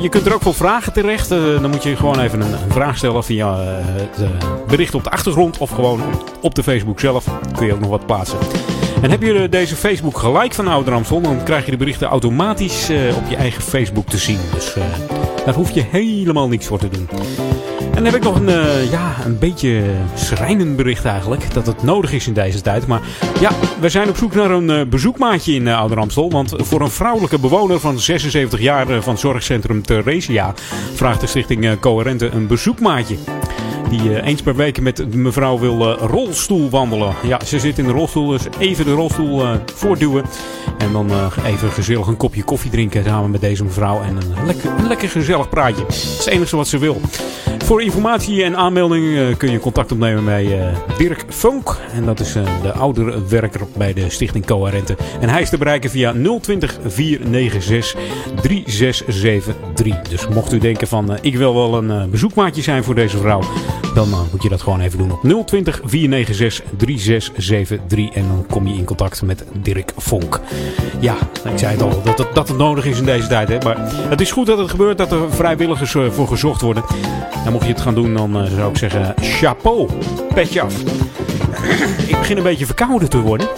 je kunt er ook voor vragen terecht. Dan moet je gewoon even een vraag stellen via het bericht op de achtergrond of gewoon op de Facebook zelf. Kun je ook nog wat plaatsen. En heb je deze Facebook gelijk van Ouder-Amstel, dan krijg je de berichten automatisch op je eigen Facebook te zien. Dus daar hoef je helemaal niks voor te doen. En dan heb ik nog een beetje schrijnend bericht eigenlijk. Dat het nodig is in deze tijd. Maar ja, we zijn op zoek naar een bezoekmaatje in Ouder-Amstel. Want voor een vrouwelijke bewoner van 76 jaar van het zorgcentrum Theresia vraagt de stichting Coherente een bezoekmaatje. Die eens per week met mevrouw wil rolstoel wandelen. Ja, ze zit in de rolstoel, dus even de rolstoel voortduwen. En dan even gezellig een kopje koffie drinken samen met deze mevrouw. En een lekker gezellig praatje. Dat is het enige wat ze wil. Voor informatie en aanmelding kun je contact opnemen bij Dirk Vonk. En dat is de oudere werker bij de Stichting Coherente. En hij is te bereiken via 020 496 3673. Dus mocht u denken van ik wil wel een bezoekmaatje zijn voor deze vrouw. Dan moet je dat gewoon even doen op 020 496 3673. En dan kom je in contact met Dirk Vonk. Ja, ik zei het al, dat het nodig is in deze tijd. Hè? Maar het is goed dat het gebeurt, dat er vrijwilligers voor gezocht worden. En mocht je het gaan doen, dan zou ik zeggen chapeau, petje af. Ik begin een beetje verkouden te worden.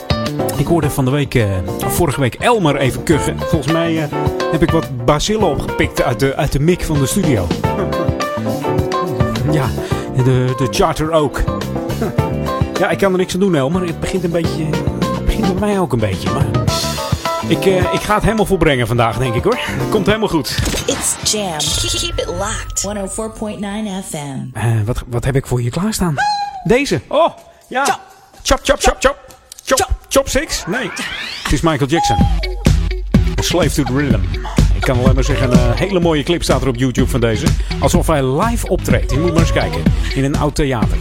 Ik hoorde van de week, vorige week Elmer even kuchen. Volgens mij heb ik wat bacillen opgepikt uit de mik van de studio. Ja, de charter ook. Ja, ik kan er niks aan doen, Elmer. Het begint bij mij ook een beetje. Maar ik ga het helemaal volbrengen vandaag, denk ik hoor. Het komt helemaal goed. It's Jam. Keep it locked. 104.9 FM. Wat heb ik voor je klaarstaan? Deze. Oh, ja. Chop, chop, chop, chop, chop. Chop, chop six? Nee. Het is Michael Jackson. A Slave to the Rhythm. Ik kan alleen maar zeggen, een hele mooie clip staat er op YouTube van deze. Alsof hij live optreedt. Je moet maar eens kijken. In een oud theater.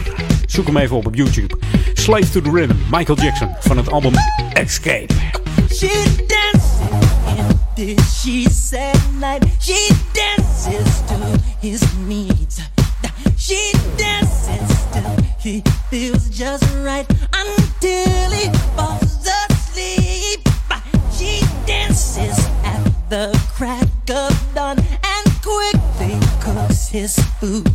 Zoek hem even op YouTube. Slave to the Rhythm, Michael Jackson. Van het album Escape. She dances in this, she said night. She dances to his needs. She dances till he feels just right. Until he falls asleep. She dances at the crack of dawn and quickly cooks his food.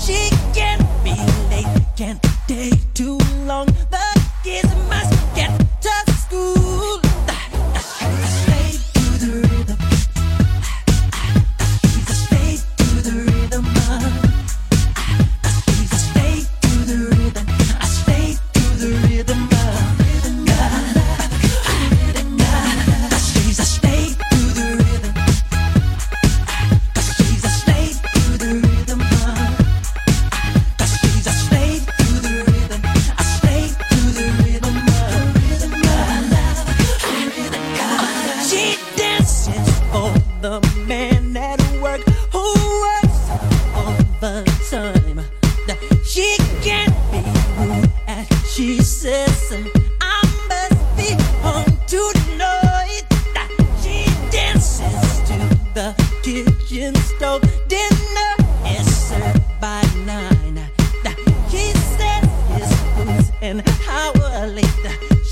She can't be late, can't take too long. The kids must get to school.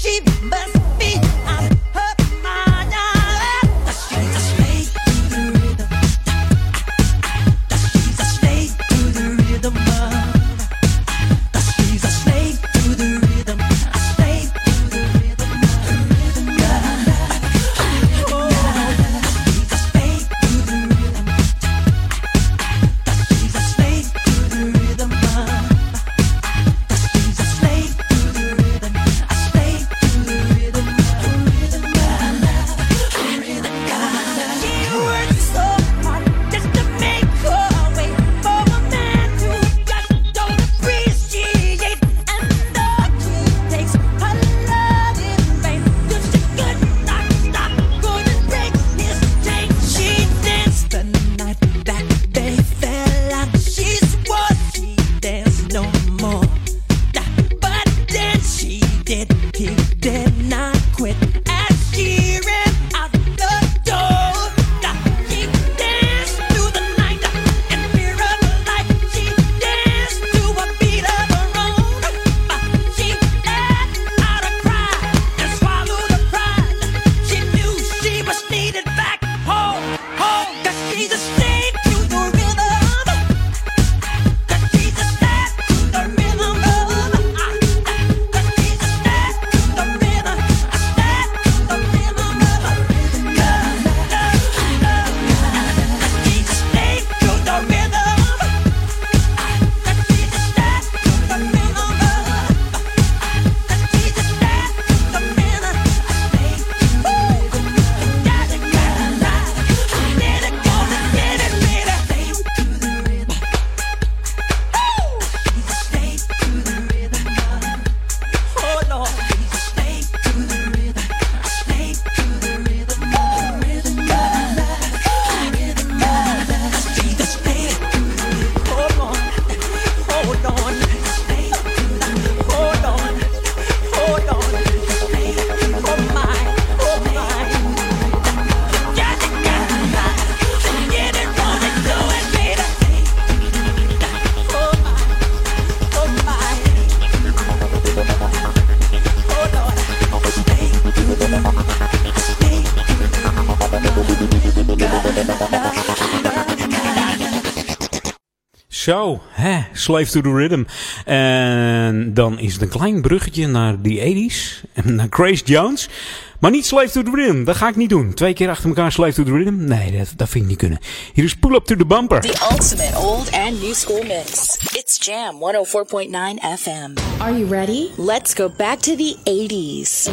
She must be on her mind. She's a slave. Zo, hè, Slave to the Rhythm. En dan is het een klein bruggetje naar die 80's. En naar Grace Jones. Maar niet Slave to the Rhythm. Dat ga ik niet doen. 2 keer achter elkaar Slave to the Rhythm. Nee, dat vind ik niet kunnen. Hier is Pull Up to the Bumper. The ultimate old and new school mix. It's Jam 104.9 FM. Are you ready? Let's go back to the 80's.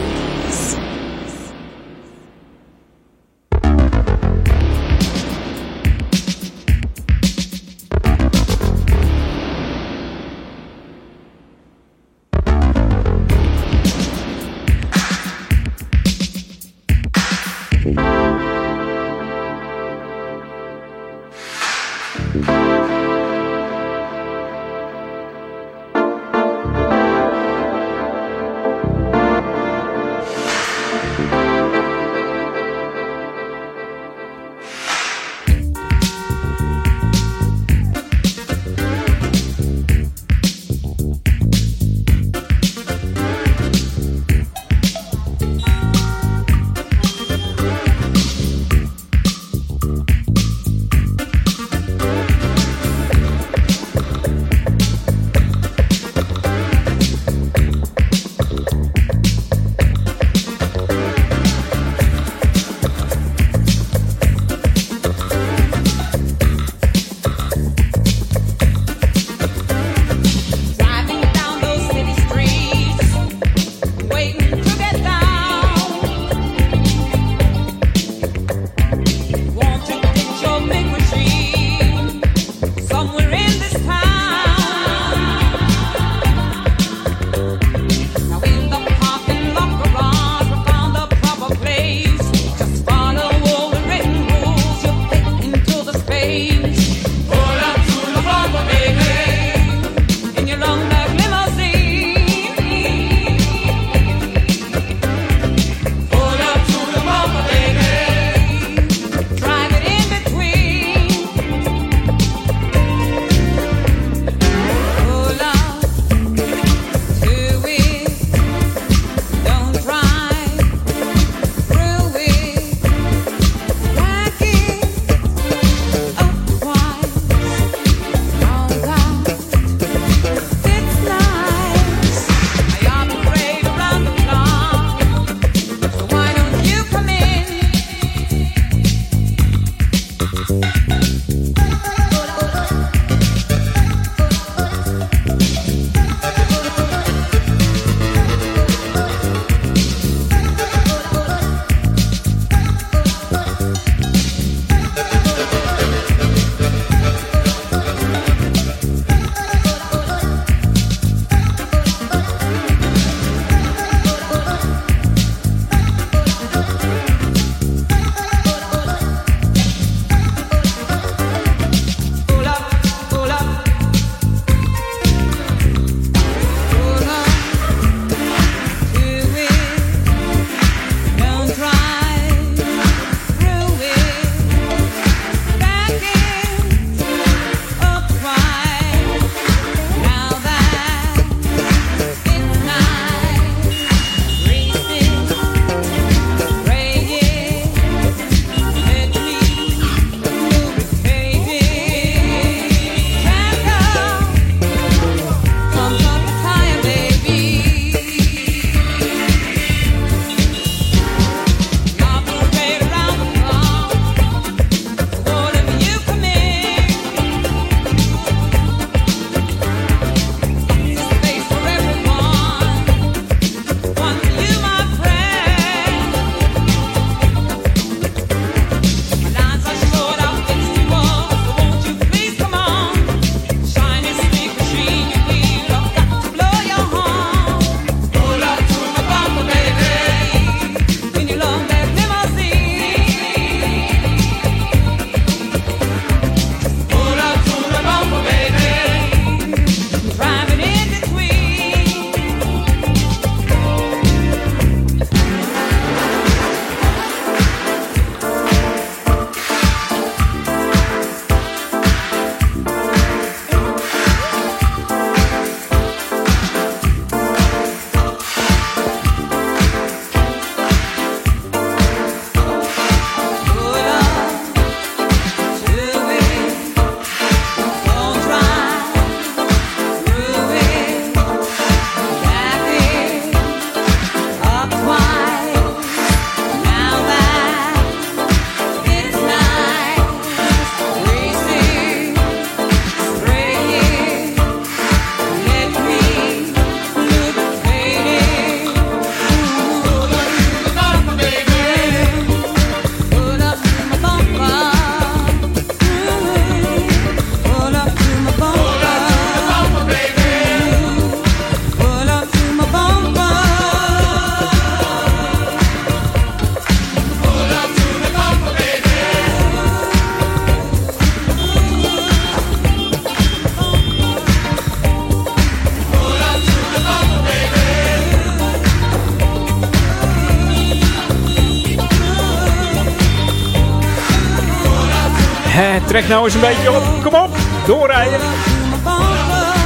Trek nou eens een beetje op. Kom op, doorrijden.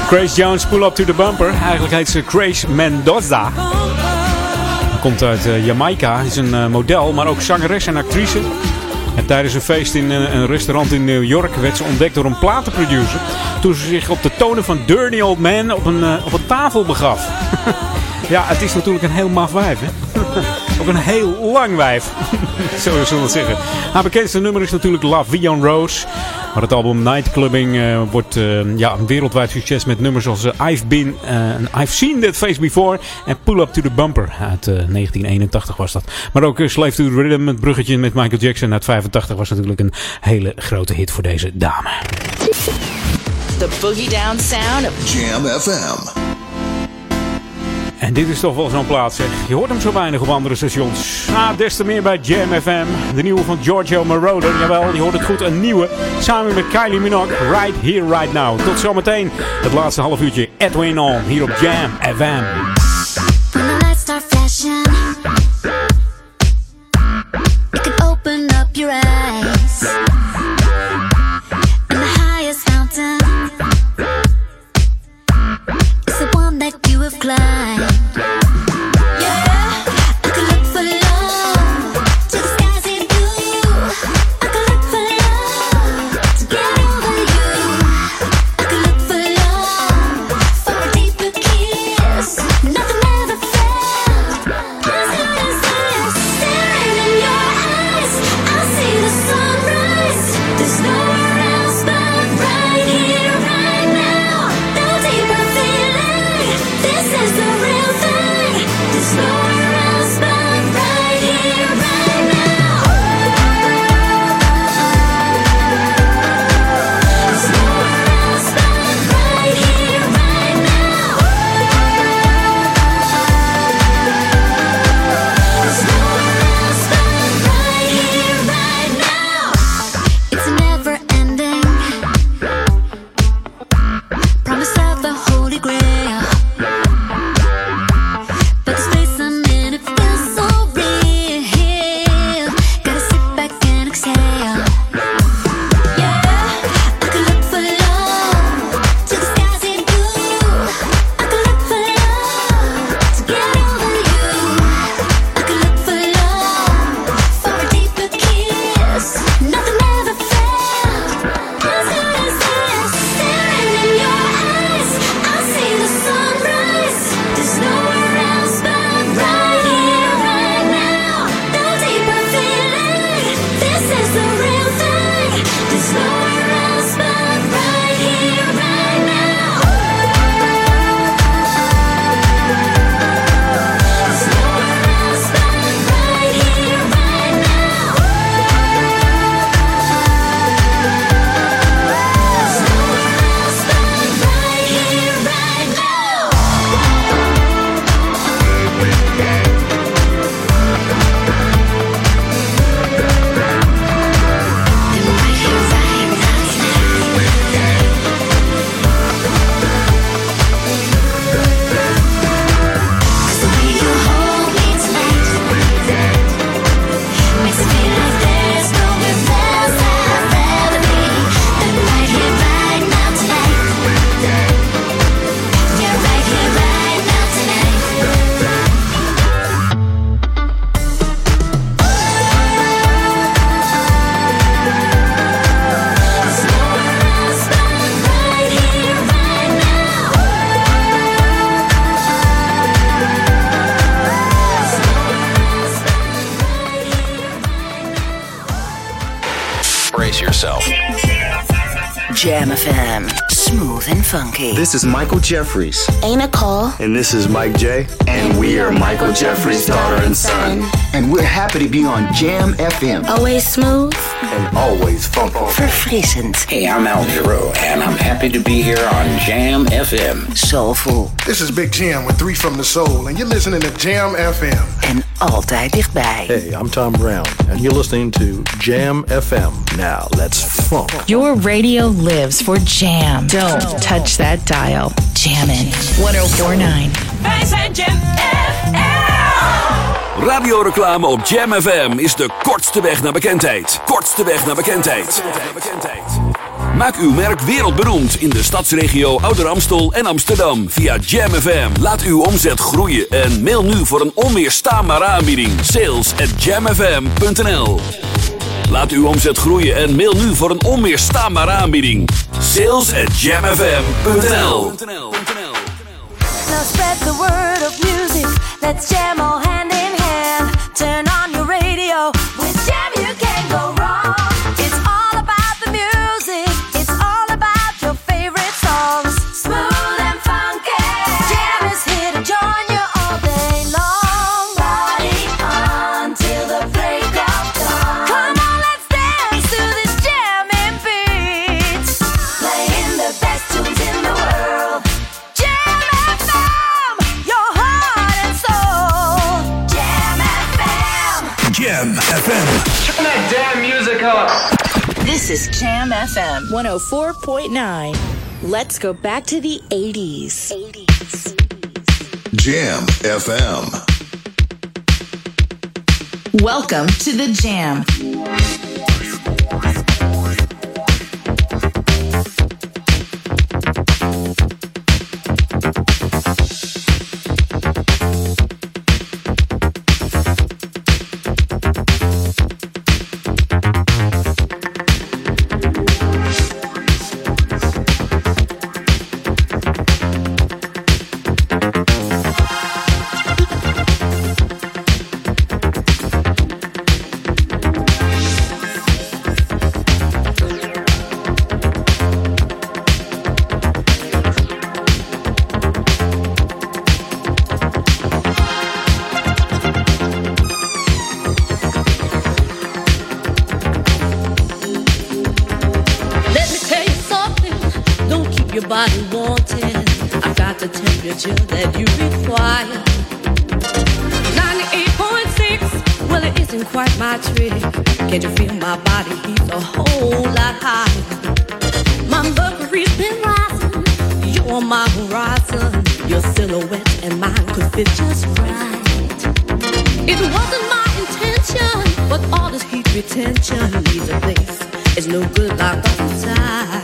Grace Jones, Pull Up to the Bumper. Eigenlijk heet ze Grace Mendoza. Komt uit Jamaica. Is een model, maar ook zangeres en actrice. En tijdens een feest in een restaurant in New York werd ze ontdekt door een platenproducer. Toen ze zich op de tonen van Dirty Old Man op een tafel begaf. Ja, het is natuurlijk een heel maf wijf, hè? Ook een heel lang wijf. Zo zullen we het zeggen. Haar bekendste nummer is natuurlijk La Vie en Rose. Maar het album Nightclubbing wordt een wereldwijd succes met nummers als I've Seen That Face Before en Pull Up to the Bumper uit 1981 was dat. Maar ook Slave to the Rhythm, het bruggetje met Michael Jackson uit 85 was natuurlijk een hele grote hit voor deze dame. The Boogie Down Sound of Jam FM. En dit is toch wel zo'n plaats, zeg. Je hoort hem zo weinig op andere stations. Des te meer bij Jam FM. De nieuwe van Giorgio Moroder. Jawel, je hoort het goed. Een nieuwe. Samen met Kylie Minogue. Right here, right now. Tot zometeen. Het laatste half uurtje. Edwin On. Hier op Jam FM. When the lights start flashing, you can open up your eyes. And the highest fountain is the one that you have climbed. Jam FM, smooth and funky. This is Michael Jeffries. Aina Cole. And this is Mike J. And we are Michael Jeffries' daughter and son. And we're happy to be on Jam FM. Always smooth. And always funky. Verfrissend. Hey, I'm Al Giro, and I'm happy to be here on Jam FM. Soulful. This is Big Jam with Three from the Soul, and you're listening to Jam FM. En altijd dichtbij. Hey, I'm Tom Brown, and you're listening to Jam FM. Now, let's funk. Your radio lives for jam. Don't touch that dial. Jammin'. 104.9. Wij zijn Jam FM. Radioreclame op Jam FM is de kortste weg naar bekendheid. Kortste weg naar bekendheid. Maak uw merk wereldberoemd in de stadsregio Ouder Amstel en Amsterdam via Jam FM. Laat uw omzet groeien en mail nu voor een onweerstaanbare aanbieding. sales@jamfm.nl. Laat uw omzet groeien en mail nu voor een onweerstaanbare aanbieding. sales@jamfm.nl. Now spread the word of music. Let's jam all hand in hand. Turn on your radio. With Jam you can go wrong. It's all about the music. It's all about your favorite songs. Smooth and funky. Jam is here to join you all day long. Party on till the break of dawn. Come on, let's dance to this jamming beat. Playing the best tunes in the world. Jam FM. Turn that damn music up. This is Jam FM 104.9. Let's go back to the 80s. Jam FM. Welcome to the Jam. That you require 98.6, well it isn't quite my trick. Can't you feel my body beats a whole lot higher? My mercury's been rising, you're on my horizon. Your silhouette and mine could fit just right. It wasn't my intention, but all this heat retention leaves a place, it's no good like outside.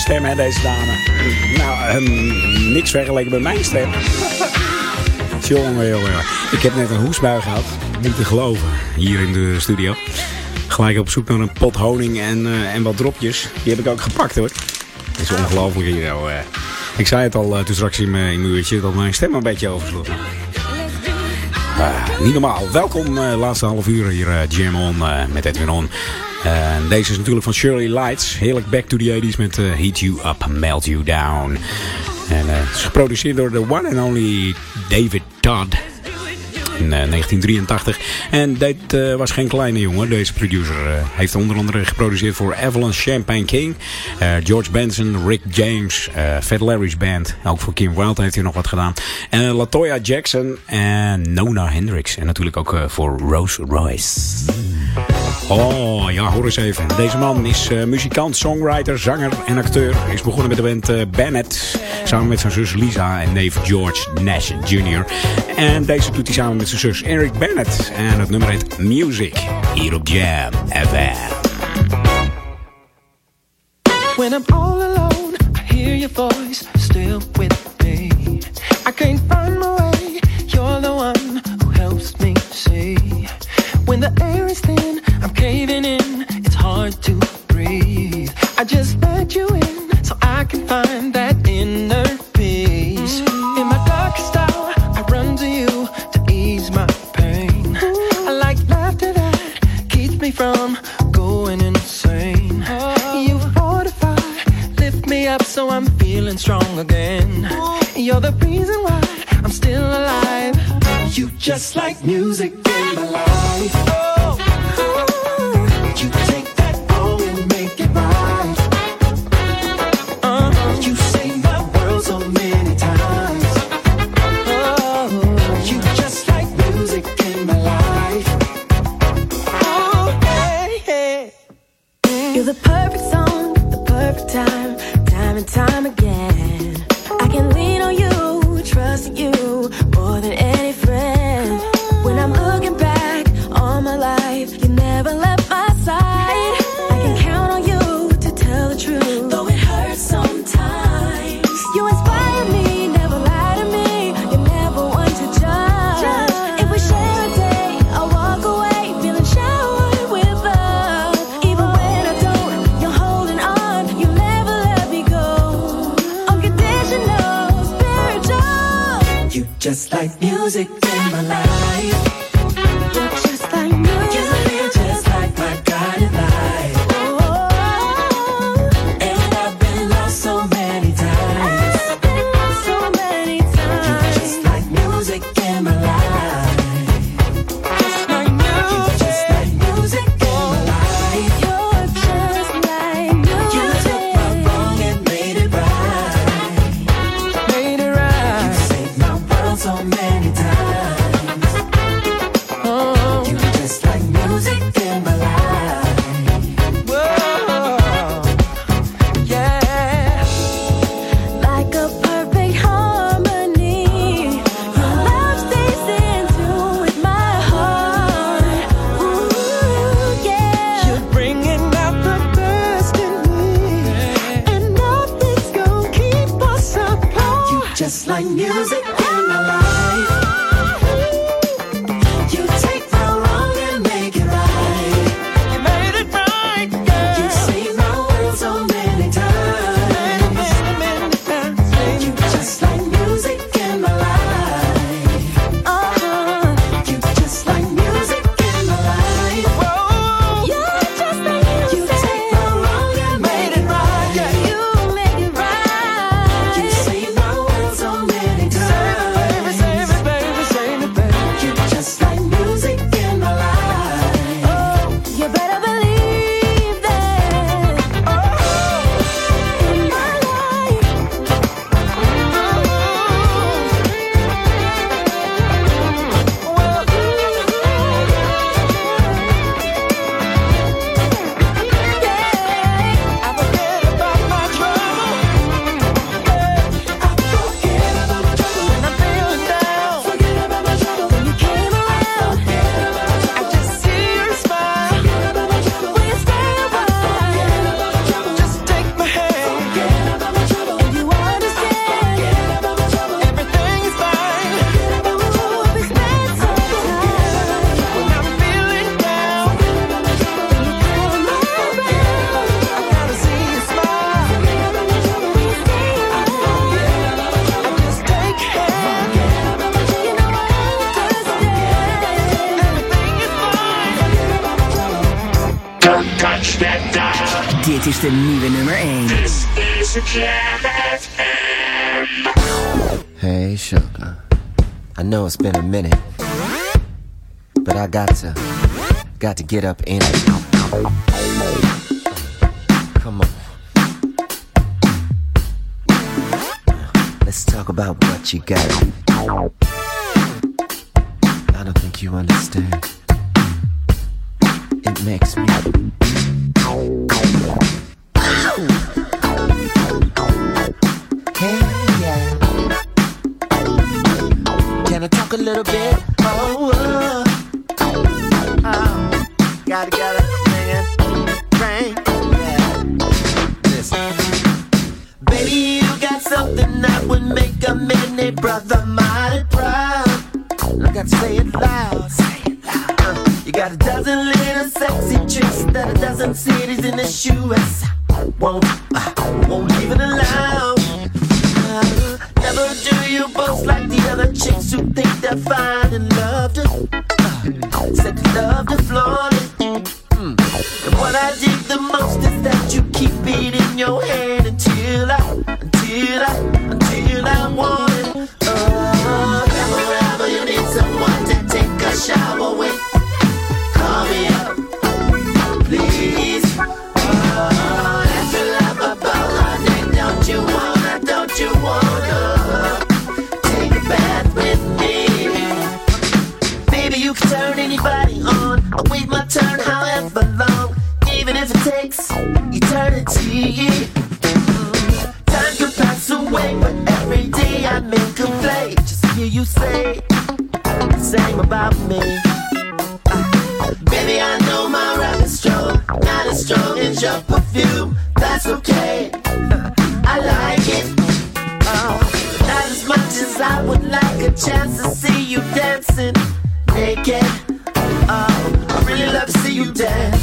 stem, hè, deze dame. Nou, niks vergeleken met mijn stem. Jongen. Ik heb net een hoestbui gehad. Niet te geloven. Hier in de studio. Gelijk op zoek naar een pot honing en wat dropjes. Die heb ik ook gepakt, hoor. Het is ongelooflijk hier, joh. Ik zei het al toen straks in mijn uurtje dat mijn stem een beetje oversloeg. Niet normaal. Welkom laatste half uur hier Jam On met Edwin On. Deze is natuurlijk van Shirley Lights. Heerlijk back to the 80's met Heat You Up, Melt You Down. En het is geproduceerd door de one and only David Todd in 1983. En dit was geen kleine jongen. Deze producer heeft onder andere geproduceerd voor Evelyn Champagne King, George Benson, Rick James, Fat Larry's Band. Ook voor Kim Wilde heeft hij nog wat gedaan. En LaToya Jackson en Nona Hendrix. En natuurlijk ook voor Rose Royce. Oh, ja, hoor eens even. Deze man is muzikant, songwriter, zanger en acteur. Hij is begonnen met de band Bennett. Samen met zijn zus Lisa en neef George Nash Jr. En deze doet hij samen met zijn zus Eric Bennett. En het nummer heet Music. Hier op Jam FM. When I'm all alone, I hear your voice still with me. I can't find my way. You're the one who helps me see. When the air is thin, I'm caving in. It's hard to breathe. I just let you in so I can find that inner peace. In my darkest hour, I run to you to ease my pain. I like laughter that keeps me from going insane. You fortify, lift me up so I'm feeling strong again. You're the reason why I'm still alive. You just like music in my life. Oh, you take that wrong and make it right. You saved my world so many times. Oh, you just like music in my life. Oh, hey, hey. You're the perfect song, the perfect time, time and time again. I can lean on you, trust you more than anything. Just like music in my life. Dit is de nieuwe nummer 1. Dit is Jam FM. Hey sugar, I know it's been a minute, but I got to get up in it. Come on, let's talk about what you got. I don't think you understand. It makes me. Hey, yeah. Can I talk a little bit? Oh, oh. Gotta get a thing. Yeah. Listen. Baby, you got something that would make a minute brother mighty proud. I gotta say it loud. You got a dozen little sexy tricks that a dozen cities in the US won't even allow. Never do you boast like the other chicks who think they're fine and love to said you love to flaunt it. And what I dig the most is that you keep it in your hand until I want it. Whenever you need someone to take a shower with. Turn however long, even if it takes eternity. Time could pass away, but every day I'm in complaint. Just hear you say the same about me. Baby, I know my rap is strong, not as strong as your perfume. That's okay, I like it. Not as much as I would like a chance to see you dancing naked. I really love to see you dance.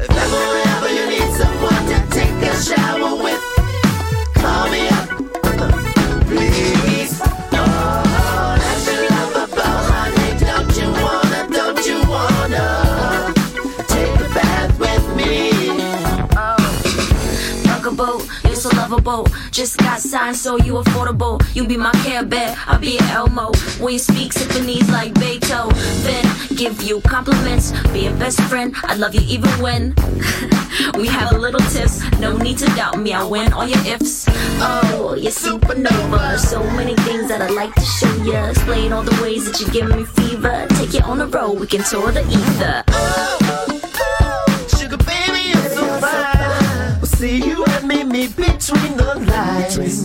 If ever you need someone to take a shower with, call me up, please. Oh, that's your love about, honey. Don't you wanna take a bath with me? Buggable, you're so lovable. Just got signed, so you affordable. You be my Care Bear, I'll be your Elmo. When you speak, symphonies like Beethoven. Then give you compliments, be a best friend. I love you even when we have a little tiffs. No need to doubt me, I win all your ifs. Oh, you're supernova. So many things that I like to show you. Explain all the ways that you give me fever. Take it on the road, we can tour the ether. Oh, sugar baby, you're so fine. We'll see you and meet me between the lines.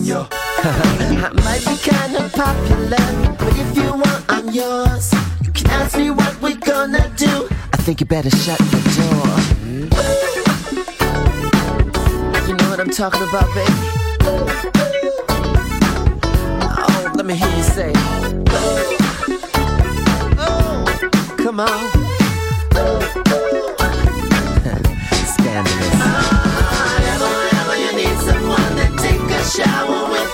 I might be kinda popular, but if you want, I'm yours. You can ask me what we're gonna do. I think you better shut the door. You know what I'm talking about, baby? Oh, let me hear you say. Oh, come on. Scandalous. Whenever you need someone to take a shower with.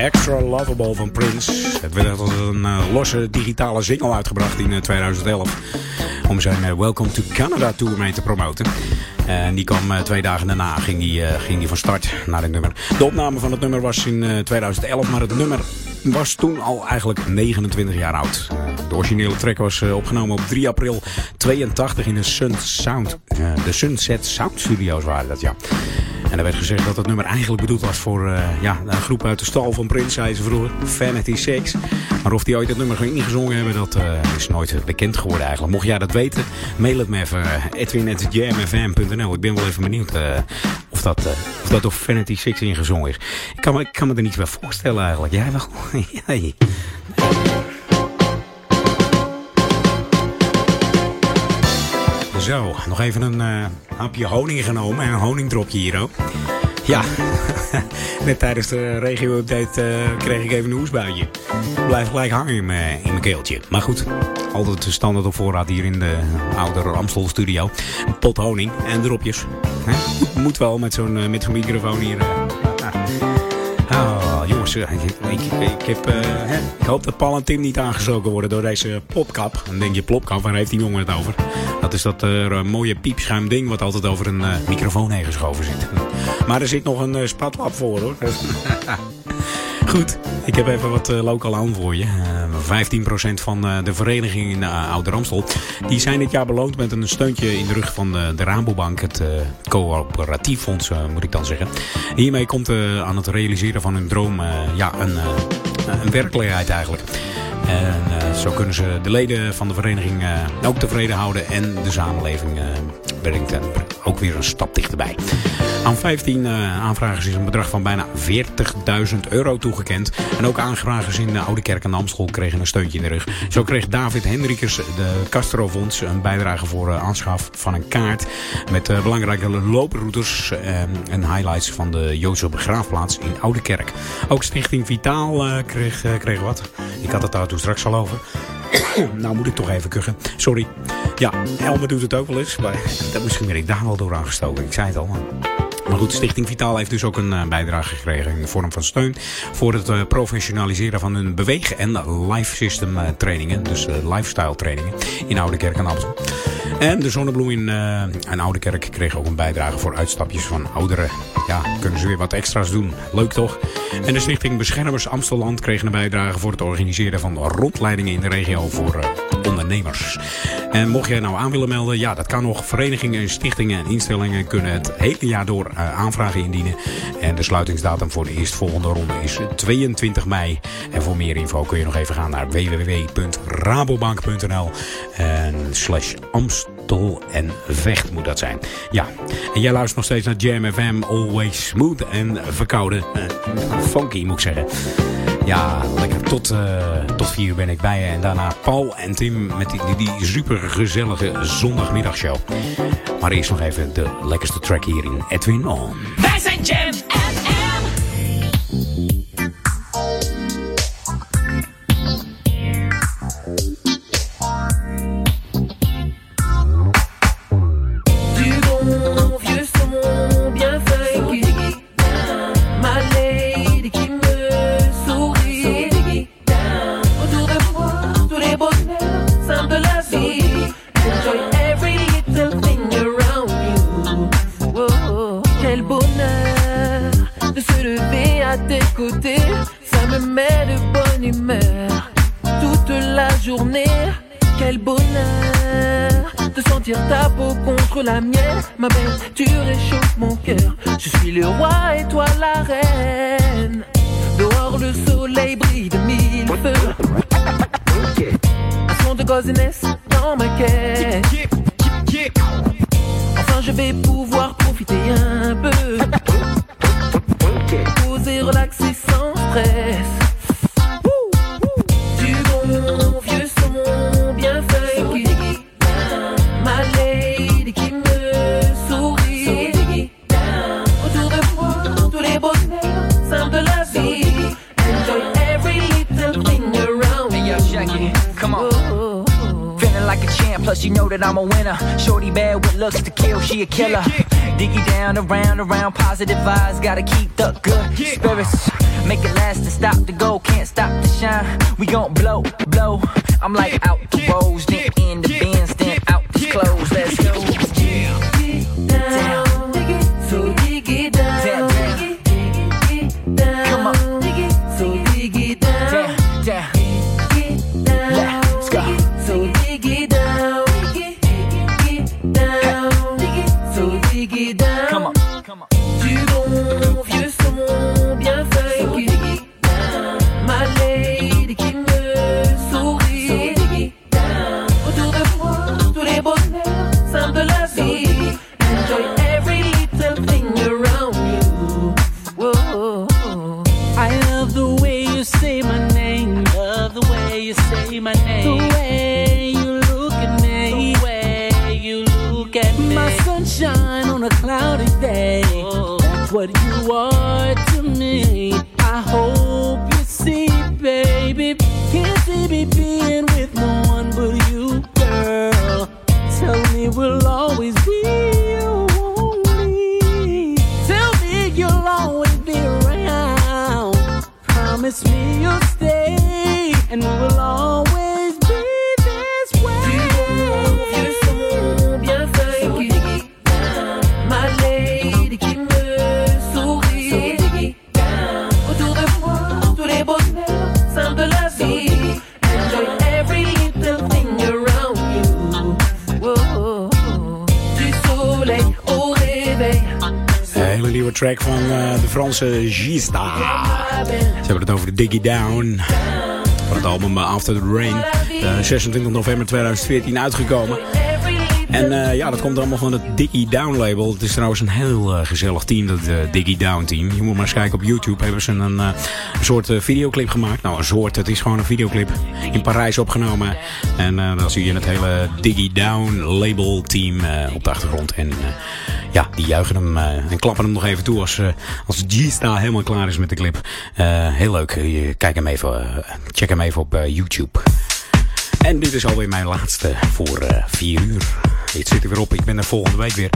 Extra Lovable van Prince. Het werd als een losse digitale single uitgebracht in 2011. Om zijn Welcome to Canada Tour mee te promoten. En die kwam 2 dagen daarna, ging die van start naar het nummer. De opname van het nummer was in 2011, maar het nummer was toen al eigenlijk 29 jaar oud. De originele track was opgenomen op 3 april 82 in de Sunset Sound Studios waren dat, ja. En er werd gezegd dat het nummer eigenlijk bedoeld was voor een groep uit de stal van Prince, zei ze vroeger, Vanity 6. Maar of die ooit dat nummer ingezongen hebben, dat is nooit bekend geworden eigenlijk. Mocht jij dat weten, mail het me even, edwin@jamfm.nl. Ik ben wel even benieuwd Of dat door Vanity Six ingezongen is. Ik kan me er niets bij voorstellen eigenlijk. Jij wel? Jij. Zo, nog even een hapje honing genomen. En een honingdropje hier ook. Ja, net tijdens de regio-update kreeg ik even een hoestbuitje. Blijf gelijk hangen in mijn keeltje. Maar goed, altijd standaard op voorraad hier in de Ouder Amstel studio. Een pot honing en dropjes. He? Moet wel met zo'n microfoon hier. Jongens, ik hoop dat Paul en Tim niet aangestoken worden door deze plopkap. Dan denk je, plopkap, waar heeft die jongen het over? Dat is dat mooie piepschuim ding wat altijd over een microfoon heen geschoven zit. Maar er zit nog een spatlap voor, hoor. Goed, ik heb even wat lokaal aan voor je. 15% van de vereniging in Ouder-Amstel. Die zijn dit jaar beloond met een steuntje in de rug van de Rabobank. Het coöperatief fonds, moet ik dan zeggen. Hiermee komt aan het realiseren van hun droom een werkelijkheid eigenlijk. En zo kunnen ze de leden van de vereniging ook tevreden houden. En de samenleving brengt ook weer een stap dichterbij. Aan 15 aanvragers is een bedrag van bijna €40.000 toegekend. En ook aanvragers in de Ouderkerk aan de Amstel kregen een steuntje in de rug. Zo kreeg David Hendrikers de Castro Fonds een bijdrage voor aanschaf van een kaart. Met belangrijke looproutes en highlights van de Joodse begraafplaats in Ouderkerk. Ook Stichting Vitaal kreeg wat. Ik had het daar toen straks al over. Nou moet ik toch even kuchen. Sorry. Ja, Elmer doet het ook wel eens. Maar dat misschien ben ik daar wel door aangestoken. Ik zei het al. Maar goed, Stichting Vitaal heeft dus ook een bijdrage gekregen in de vorm van steun voor het professionaliseren van hun beweeg- en life system trainingen. Dus lifestyle trainingen in Ouderkerk aan de Amstel. En de Zonnebloem in Ouderkerk kreeg ook een bijdrage voor uitstapjes van ouderen. Ja, kunnen ze weer wat extra's doen. Leuk toch? En de Stichting Beschermers Amstelland kreeg een bijdrage voor het organiseren van rondleidingen in de regio voor ondernemers. En mocht jij nou aan willen melden, ja, dat kan nog. Verenigingen, stichtingen en instellingen kunnen het hele jaar door aanvragen indienen. En de sluitingsdatum voor de eerstvolgende ronde is 22 mei. En voor meer info kun je nog even gaan naar www.rabobank.nl/Amstel en Vecht moet dat zijn. Ja, en jij luistert nog steeds naar Jam FM. Always smooth en verkouden. Funky moet ik zeggen. Ja, lekker. Tot 4 uur ben ik bij je. En daarna Paul en Tim met die supergezellige zondagmiddagshow. Maar eerst nog even de lekkerste track hier in Edwin On. Wij zijn Jam FM. La mienne, ma belle, tu réchauffes mon cœur. Je suis le roi et toi la reine. Dehors le soleil brille de mille feux. Un son de gossiness dans ma caisse. Enfin je vais pouvoir profiter un peu. Poser, relaxer sans stress. Plus you know that I'm a winner. Shorty bad with looks to kill, she a killer. Diggy down, around, around, positive vibes. Gotta keep the good spirits. Make it last and stop the go. Can't stop the shine, we gon' blow, blow. I'm like out the rose, then in the bins, then out the clothes. Let's go. Dig it down, dig it, so dig it down. Dig it down, come on, dig it, so dig it down. Let's go. So dig it down. say my name. Love the way you say my name. The way you look at me. The way you look at me. My sunshine on a cloudy day. Oh. That's what you are to me. I hope you see, baby. Can't see me being with no one but you, girl. Tell me we'll always be you only. Tell me you'll always be around. Promise me you'll stay, and we'll always be this way. You're so bien funky, ma lady qui me sourit. Autour de moi, tous les bonheurs semblent de la vie. Enjoy every little thing around you. Whoa. Du soleil au réveil. Een hele nieuwe track van de Franse Gista. Ze hebben het over de Diggy Down. Van het album After the Rain. 26 november 2014 uitgekomen. En ja, dat komt allemaal van het Diggy Down label. Het is trouwens een heel gezellig team, dat Diggy Down team. Je moet maar eens kijken op YouTube. Hebben ze een soort videoclip gemaakt. Nou, een soort. Het is gewoon een videoclip. In Parijs opgenomen. En dan zie je het hele Diggy Down label team op de achtergrond. En ja, die juichen hem en klappen hem nog even toe als G-Star helemaal klaar is met de clip. Heel leuk. Kijk hem even. Check hem even op YouTube. En dit is alweer mijn laatste voor 4 uur. Het zit er weer op, ik ben er volgende week weer.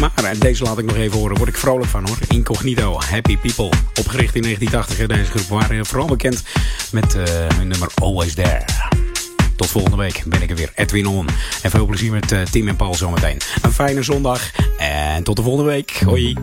Maar deze laat ik nog even horen, word ik vrolijk van hoor. Incognito, Happy People. Opgericht in 1980 en deze groep waren vooral bekend met hun nummer Always There. Tot volgende week ben ik er weer, Edwin On. En veel plezier met Tim en Paul zometeen. Een fijne zondag en tot de volgende week. Hoi.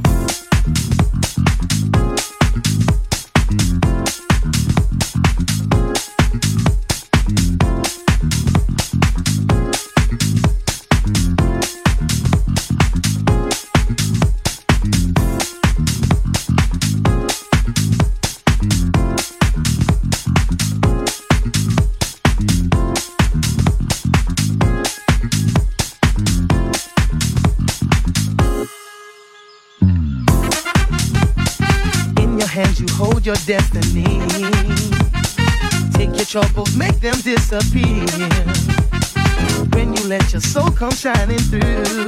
Your destiny. Take your troubles, make them disappear. When you let your soul come shining through,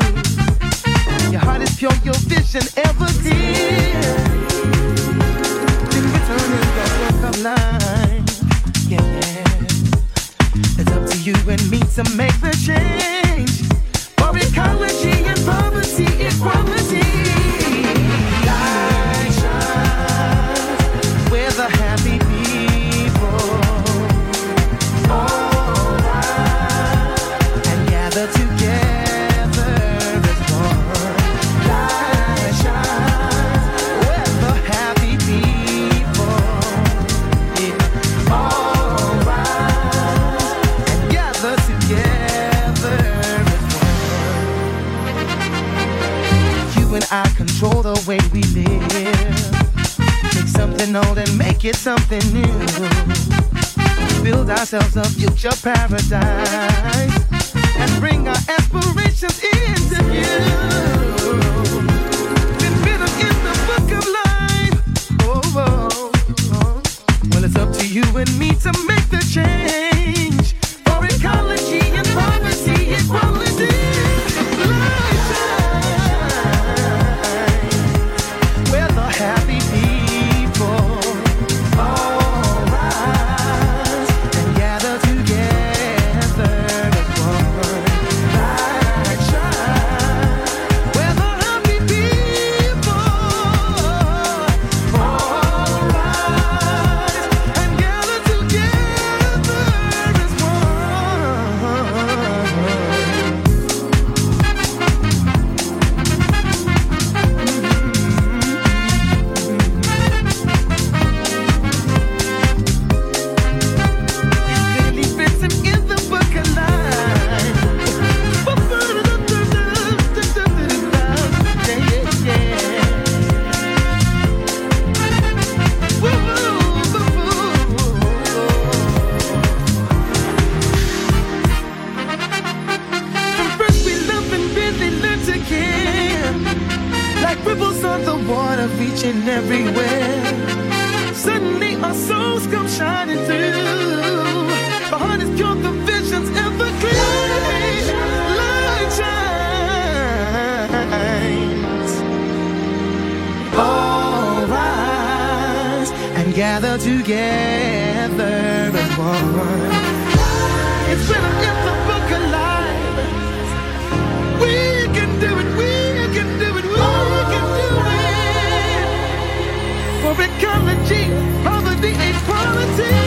your heart is pure, your vision ever clear. Then return in the book of life. Yeah, it's up to you and me to make the change for ecology and poverty, equality. Light shine. We're the happy people, all right, and gather together as one. Light shines. We're the happy people, yeah. All right, and gather together as one. You and I control the way we live. Something old and make it something new. Build ourselves a future paradise and bring our aspirations into view. Been written in the book of life. Oh, oh, oh. Well, it's up to you and me to make the change for ecology and poverty equality. together as one. It's when I get the book alive. We can do it, we can do it, we can do it. For ecology, poverty, equality.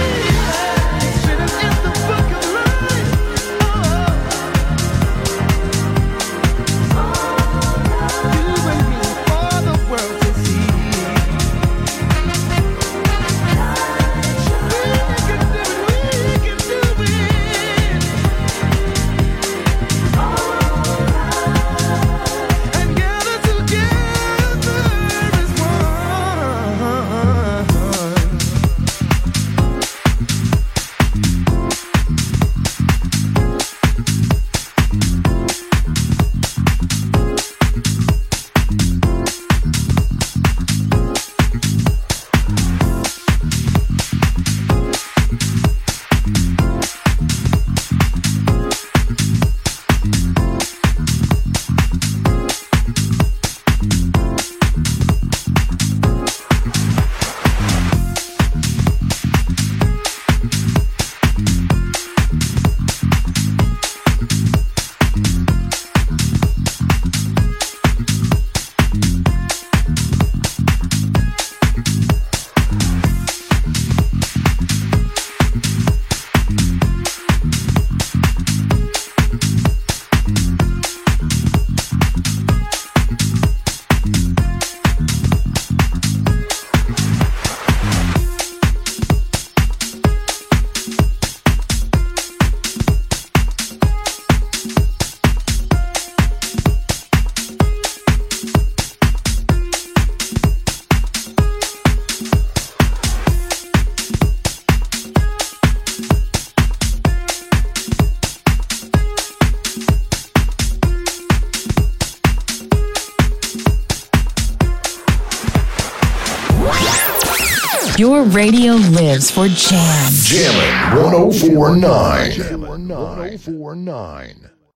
Your radio lives for Jam. Jam 104.9.